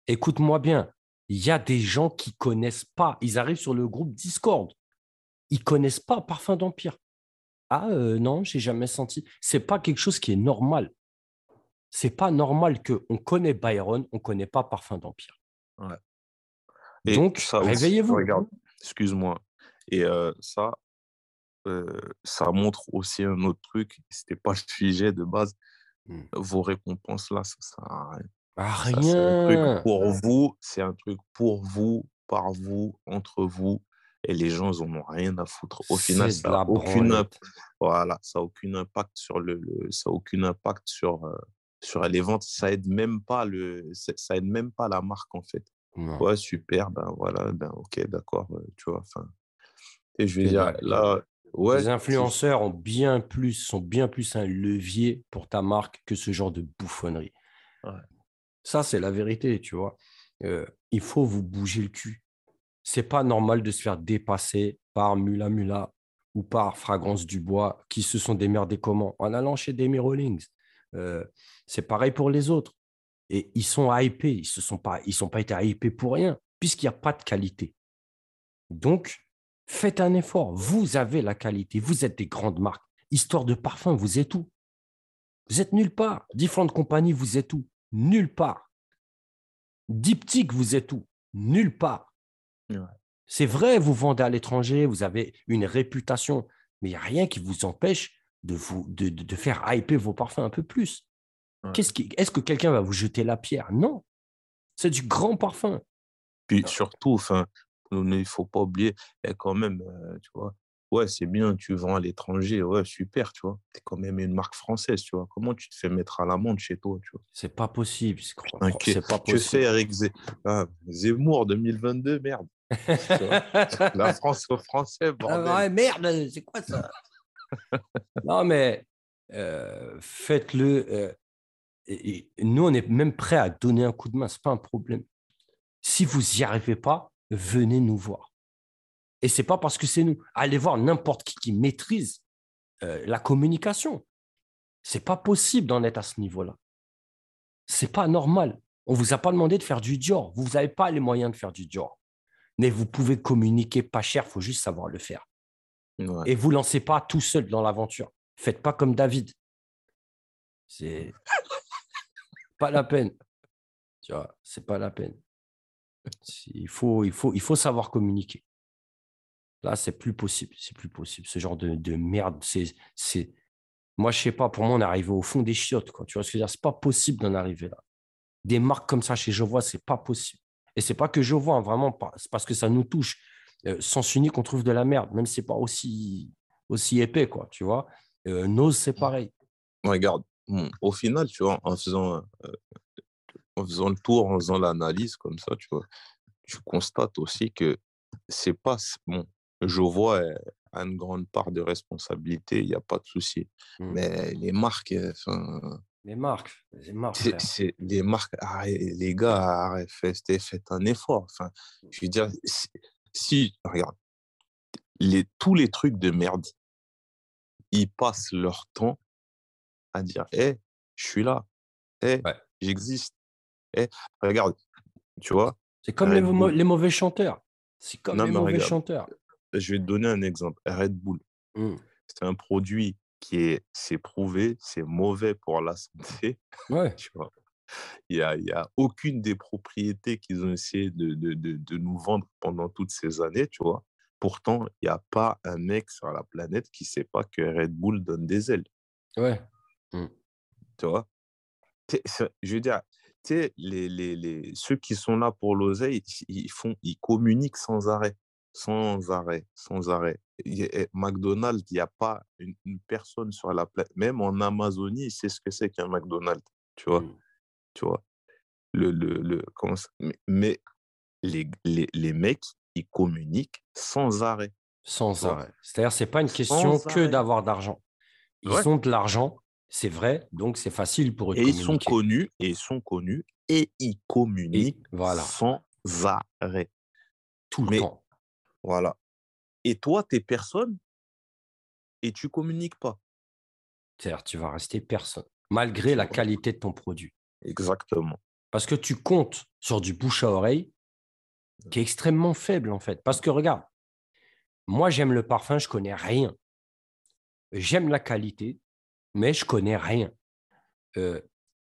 Écoute-moi bien. Il y a des gens qui ne connaissent pas. Ils arrivent sur le groupe Discord. Ils ne connaissent pas Parfum d'Empire. Ah non, je n'ai jamais senti. Ce n'est pas quelque chose qui est normal. Ce n'est pas normal qu'on connaît Byron, on ne connaît pas Parfum d'Empire. Ouais. Donc, ça aussi, réveillez-vous. Regarde, excuse-moi. Et ça montre aussi un autre truc, c'était pas le sujet de base. Vos récompenses là, ça sert à rien. C'est un truc pour vous, par vous, entre vous, et les gens ils en ont rien à foutre. Au final, ça n'a aucun impact sur sur les ventes. Ça aide même pas la marque en fait. Ouais, super, ben voilà, ben ok, d'accord, tu vois. Enfin, et je vais dire là. Ouais, les influenceurs sont bien plus un levier pour ta marque que ce genre de bouffonnerie. Ouais. Ça, c'est la vérité, tu vois. Il faut vous bouger le cul. C'est pas normal de se faire dépasser par Mula Mula ou par Fragrance du Bois qui se sont démerdés comment en allant chez Demi Rawlings. C'est pareil pour les autres. Et ils sont hypés. Ils sont pas été hypés pour rien puisqu'il n'y a pas de qualité. Donc, faites un effort. Vous avez la qualité. Vous êtes des grandes marques. Histoire de parfum, vous êtes où? Vous êtes nulle part. Différentes compagnies, vous êtes où? Nulle part. Diptyque, vous êtes où? Nulle part. Ouais. C'est vrai, vous vendez à l'étranger, vous avez une réputation, mais il n'y a rien qui vous empêche de faire hyper vos parfums un peu plus. Ouais. Est-ce que quelqu'un va vous jeter la pierre? Non. C'est du grand parfum. Puis ouais. Surtout, il ne faut pas oublier, quand même, tu vois, ouais, c'est bien, tu vends à l'étranger, ouais, super, tu vois. T'es quand même une marque française, tu vois. Comment tu te fais mettre à l'amende chez toi, tu vois? C'est pas possible. C'est pas possible. Que faire avec Zemmour 2022, merde. La France aux Français, bordel. Ah ouais, merde, c'est quoi ça? Non, mais faites-le. Et nous, on est même prêts à donner un coup de main, c'est pas un problème. Si vous n'y arrivez pas, venez nous voir. Et ce n'est pas parce que c'est nous. Allez voir n'importe qui maîtrise la communication. Ce n'est pas possible d'en être à ce niveau-là. Ce n'est pas normal. On ne vous a pas demandé de faire du Dior. Vous n'avez pas les moyens de faire du Dior. Mais vous pouvez communiquer pas cher, il faut juste savoir le faire. Ouais. Et vous ne lancez pas tout seul dans l'aventure. Ne faites pas comme David. C'est pas la peine. Tu vois, ce n'est pas la peine. Il faut savoir communiquer. Là, c'est plus possible. Ce genre de merde, moi, je sais pas, pour moi, on est arrivé au fond des chiottes, quoi. Tu vois ce que je veux dire? C'est pas possible d'en arriver là. Des marques comme ça chez Jovoy, c'est pas possible. Et c'est pas que Jovoy, hein, vraiment pas. C'est parce que ça nous touche. Sens unique, qu'on trouve de la merde, même si c'est pas aussi épais, quoi. Tu vois? Nose, c'est pareil. Regarde, au final, tu vois, en faisant le tour, en faisant l'analyse comme ça, tu vois, tu constates aussi que c'est pas bon. Jovoy a une grande part de responsabilité, il n'y a pas de souci. Mais les marques... Les marques. C'est les marques... Les gars, arrête, faites un effort. Enfin, je veux dire, si regarde, tous les trucs de merde, ils passent leur temps à dire, hey, je suis là, hey, ouais. J'existe. Hey, regarde, tu vois... C'est comme les mauvais chanteurs. C'est comme les mauvais chanteurs. Je vais te donner un exemple. Red Bull, c'est un produit c'est prouvé, c'est mauvais pour la santé. Ouais. Tu vois, il y a aucune des propriétés qu'ils ont essayé de nous vendre pendant toutes ces années, tu vois. Pourtant, il n'y a pas un mec sur la planète qui ne sait pas que Red Bull donne des ailes. Ouais. Tu vois. Je veux dire, ceux qui sont là pour l'oseille, ils communiquent sans arrêt. Sans arrêt. McDonald's, il n'y a pas une personne sur la planète. Même en Amazonie, c'est ce que c'est qu'un McDonald's. Tu vois, tu vois. Mais les mecs, ils communiquent sans arrêt. Sans arrêt. C'est-à-dire, c'est pas une question que d'avoir d'argent. Ils ont de l'argent, c'est vrai, donc c'est facile pour eux. Et ils sont connus et ils communiquent sans arrêt. Tout le temps. Voilà. Et toi, t'es personne et tu communiques pas. C'est-à-dire, tu vas rester personne, malgré la qualité de ton produit. Exactement. Parce que tu comptes sur du bouche à oreille qui est extrêmement faible, en fait. Parce que regarde, moi, j'aime le parfum, je connais rien. J'aime la qualité, mais je connais rien.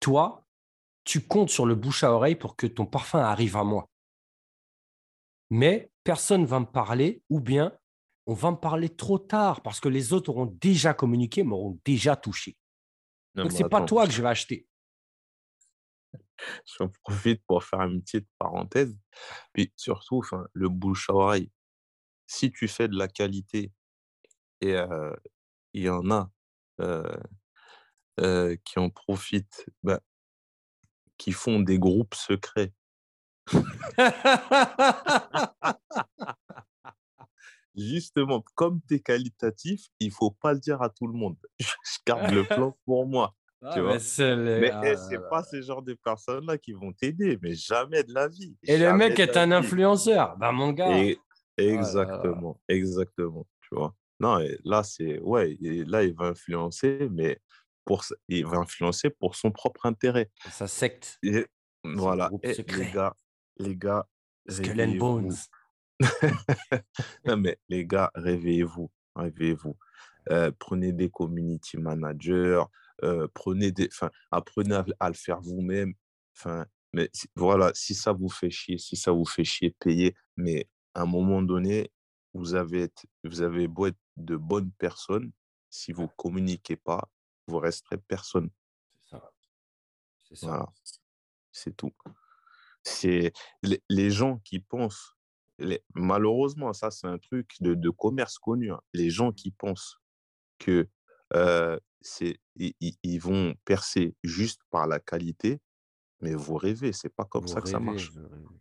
Toi, tu comptes sur le bouche à oreille pour que ton parfum arrive à moi. Mais personne ne va me parler ou bien on va me parler trop tard parce que les autres auront déjà communiqué, m'auront déjà touché. Non, donc, ce n'est pas toi que je vais acheter. J'en profite pour faire une petite parenthèse. Puis surtout, le bouche à oreille, si tu fais de la qualité et il y en a qui en profitent, qui font des groupes secrets. Justement, comme tu es qualitatif, il ne faut pas le dire à tout le monde. Je garde le plan pour moi. Tu vois. Mais ce n'est pas ce genre de personnes-là qui vont t'aider, mais jamais de la vie. Et le mec est un influenceur. Ben, mon gars. Exactement. Tu vois. Non, et là, il va influencer, mais il va influencer pour son propre intérêt. Sa secte. Et, voilà. Et, les gars, Skull and Bones. Non, mais les gars, réveillez-vous. Prenez des community managers, apprenez à le faire vous-même. Enfin, Mais voilà, si ça vous fait chier, payez. Mais à un moment donné, vous avez beau être de bonnes personnes, si vous ne communiquez pas, vous resterez personne. C'est ça. C'est ça. Voilà. C'est tout. C'est les gens qui pensent, malheureusement, ça c'est un truc de commerce connu, hein. Les gens qui pensent que ils vont percer juste par la qualité, mais vous rêvez, c'est pas comme ça que ça marche.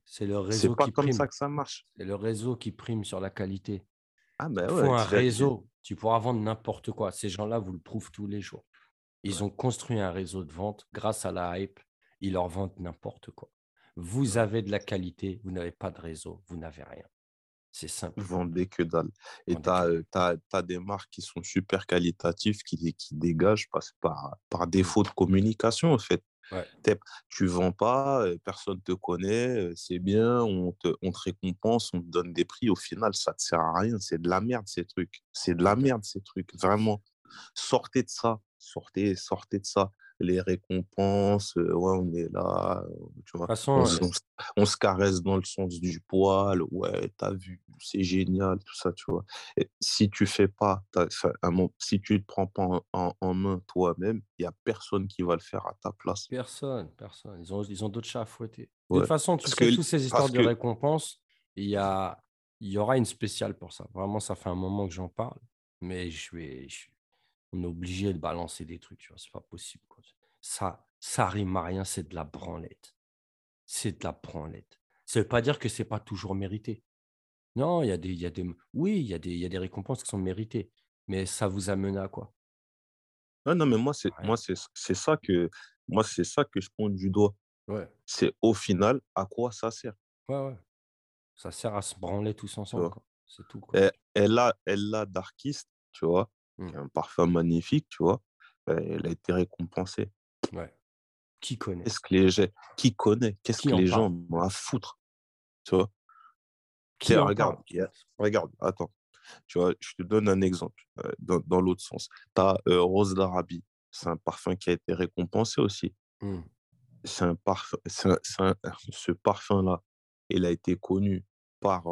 C'est le réseau qui prime. C'est pas comme ça que ça marche. C'est le réseau qui prime sur la qualité. Ah ben ouais, il faut un réseau, tu pourras vendre n'importe quoi. Ces gens-là vous le prouvent tous les jours. Ils ont construit un réseau de vente grâce à la hype, ils leur vendent n'importe quoi. Vous avez de la qualité, vous n'avez pas de réseau, vous n'avez rien. C'est simple. Vous vendez que dalle. Et tu as des marques qui sont super qualitatives, qui dégagent par défaut de communication, en fait. Ouais. Tu ne vends pas, personne ne te connaît, c'est bien, on te récompense, on te donne des prix. Au final, ça ne te sert à rien. C'est de la merde, ces trucs. Vraiment. Sortez de ça. Sortez de ça. Les récompenses, ouais, on est là, tu vois, on se caresse dans le sens du poil, ouais, t'as vu, c'est génial, tout ça, tu vois. Et si tu fais pas, si tu te prends pas en main toi-même, il n'y a personne qui va le faire à ta place. Personne. Ils ont d'autres chats à fouetter. Ouais. De toute façon, toutes ces histoires de récompenses, il y aura une spéciale pour ça. Vraiment, ça fait un moment que j'en parle, mais on est obligé de balancer des trucs, tu vois, c'est pas possible, quoi. Ça rime à rien, c'est de la branlette. Ça veut pas dire que c'est pas toujours mérité. Non, il y a des récompenses qui sont méritées, mais ça vous amène à quoi? Non, mais moi c'est ça que je pointe du doigt. Ouais. C'est au final à quoi ça sert. Ouais. Ça sert à se branler tous ensemble, ouais. Quoi. C'est tout, quoi. Elle a d'artiste, tu vois. Un parfum magnifique, tu vois, elle a été récompensée. Ouais. Qui connaît? Qu'est-ce que les gens vont à foutre? Tu vois? Regarde, attends. Tu vois, je te donne un exemple dans l'autre sens. Tu as Rose d'Arabie, c'est un parfum qui a été récompensé aussi. C'est un parfum, ce parfum-là, il a été connu par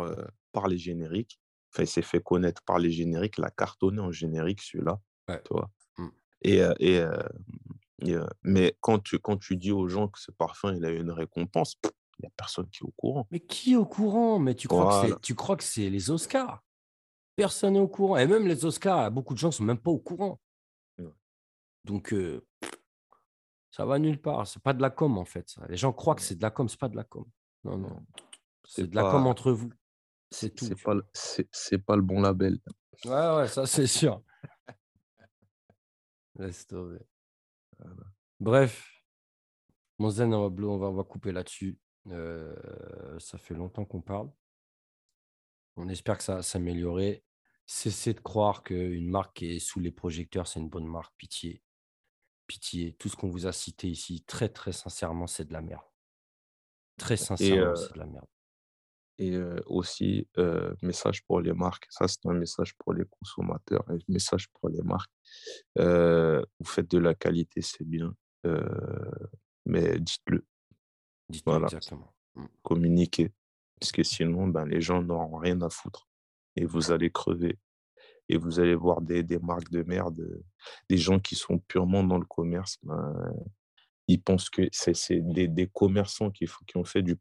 les génériques. Enfin, il s'est fait connaître par les génériques, la cartonnée en générique, celui-là. Ouais. Tu vois. Mais quand tu dis aux gens que ce parfum, il a eu une récompense, il n'y a personne qui est au courant. Mais qui est au courant? Mais tu crois que c'est les Oscars? Personne n'est au courant. Et même les Oscars, beaucoup de gens ne sont même pas au courant. Ouais. Donc, ça va nulle part. Ce n'est pas de la com, en fait. Ça. Les gens croient que c'est de la com, ce n'est pas de la com. Non. C'est de la com entre vous. C'est tout. C'est pas le bon label. Ouais, ça c'est sûr. Laisse tomber. Voilà. Bref, mon zen, on va couper là-dessus. Ça fait longtemps qu'on parle. On espère que ça va s'améliorer. Cessez de croire qu'une marque qui est sous les projecteurs, c'est une bonne marque. Pitié. Pitié. Tout ce qu'on vous a cité ici, très, très sincèrement, c'est de la merde. Très sincèrement, c'est de la merde. Et aussi, message pour les marques. Ça, c'est un message pour les consommateurs, un message pour les marques. Vous faites de la qualité, c'est bien, mais dites-le. Dites-le, voilà. Exactement. Communiquez. Parce que sinon, les gens n'auront rien à foutre. Et vous allez crever. Et vous allez voir des marques de merde, des gens qui sont purement dans le commerce. Ils pensent que c'est des commerçants qui ont fait du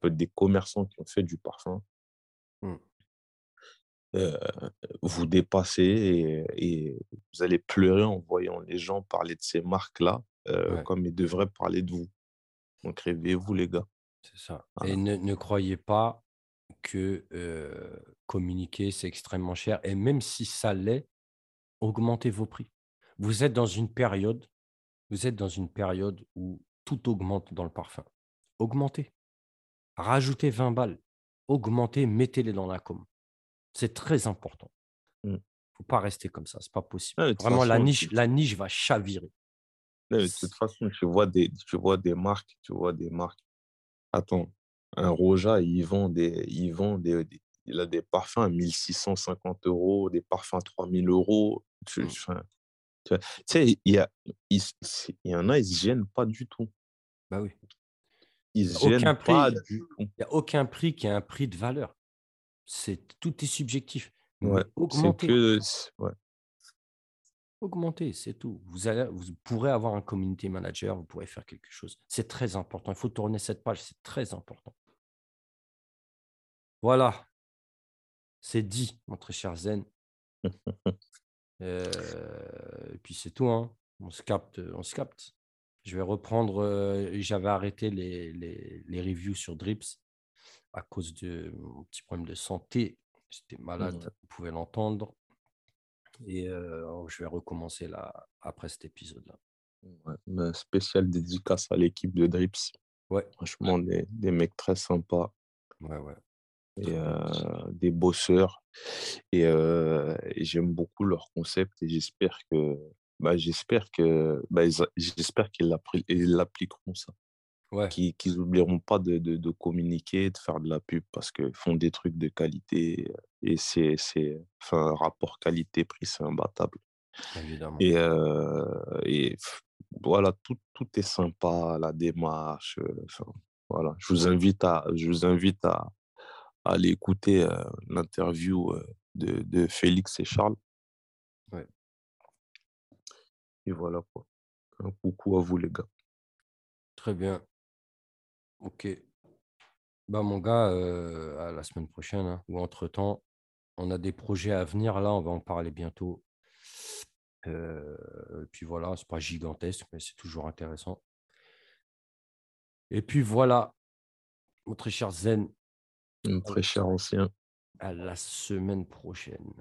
parfum. Vous dépassez et vous allez pleurer en voyant les gens parler de ces marques-là comme ils devraient parler de vous. Donc réveillez-vous, les gars. C'est ça. Voilà. Et ne croyez pas que communiquer, c'est extrêmement cher. Et même si ça l'est, augmentez vos prix. Vous êtes dans une période où tout augmente dans le parfum. Augmentez. Rajoutez 20 balles. Augmentez, mettez-les dans la com. C'est très important. Il ne faut pas rester comme ça. Ce n'est pas possible. Ouais, vraiment, la niche va chavirer. Ouais, de toute façon, tu vois des marques. Attends, un Roja, il vend des il a des parfums à 1 650 €, des parfums à 3 000 €. Tu sais, il y en a, ils ne se gênent pas du tout. Bah oui. Ils gênent pas du tout. Il n'y a aucun prix qui a un prix de valeur. Tout est subjectif. Ouais, augmenter, c'est tout. Vous pourrez avoir un community manager, vous pourrez faire quelque chose. C'est très important. Il faut tourner cette page, c'est très important. Voilà. C'est dit, mon très cher Zen. Et puis c'est tout. Hein. On se capte. Je vais reprendre. J'avais arrêté les reviews sur Drips à cause de mon petit problème de santé. J'étais malade, vous pouvez l'entendre. Et je vais recommencer là, après cet épisode-là. Ouais, spéciale dédicace à l'équipe de Drips. Ouais. Franchement, des mecs très sympas. Ouais. Et des bosseurs. Et j'aime beaucoup leur concept et j'espère qu'ils l'appliqueront ça. Ouais. Qu'ils n'oublieront pas de communiquer, de faire de la pub parce qu'ils font des trucs de qualité et un rapport qualité-prix, c'est imbattable. Évidemment. Et voilà, tout est sympa, la démarche. Voilà. Je vous invite à aller écouter l'interview de Félix et Charles. Ouais. Et voilà quoi. Un coucou à vous les gars. Très bien. Ok. Bah mon gars, à la semaine prochaine hein, ou entre-temps, on a des projets à venir. Là, on va en parler bientôt. Et puis voilà, c'est pas gigantesque, mais c'est toujours intéressant. Et puis voilà, mon très cher Zen. Mon très cher ancien. À la semaine prochaine.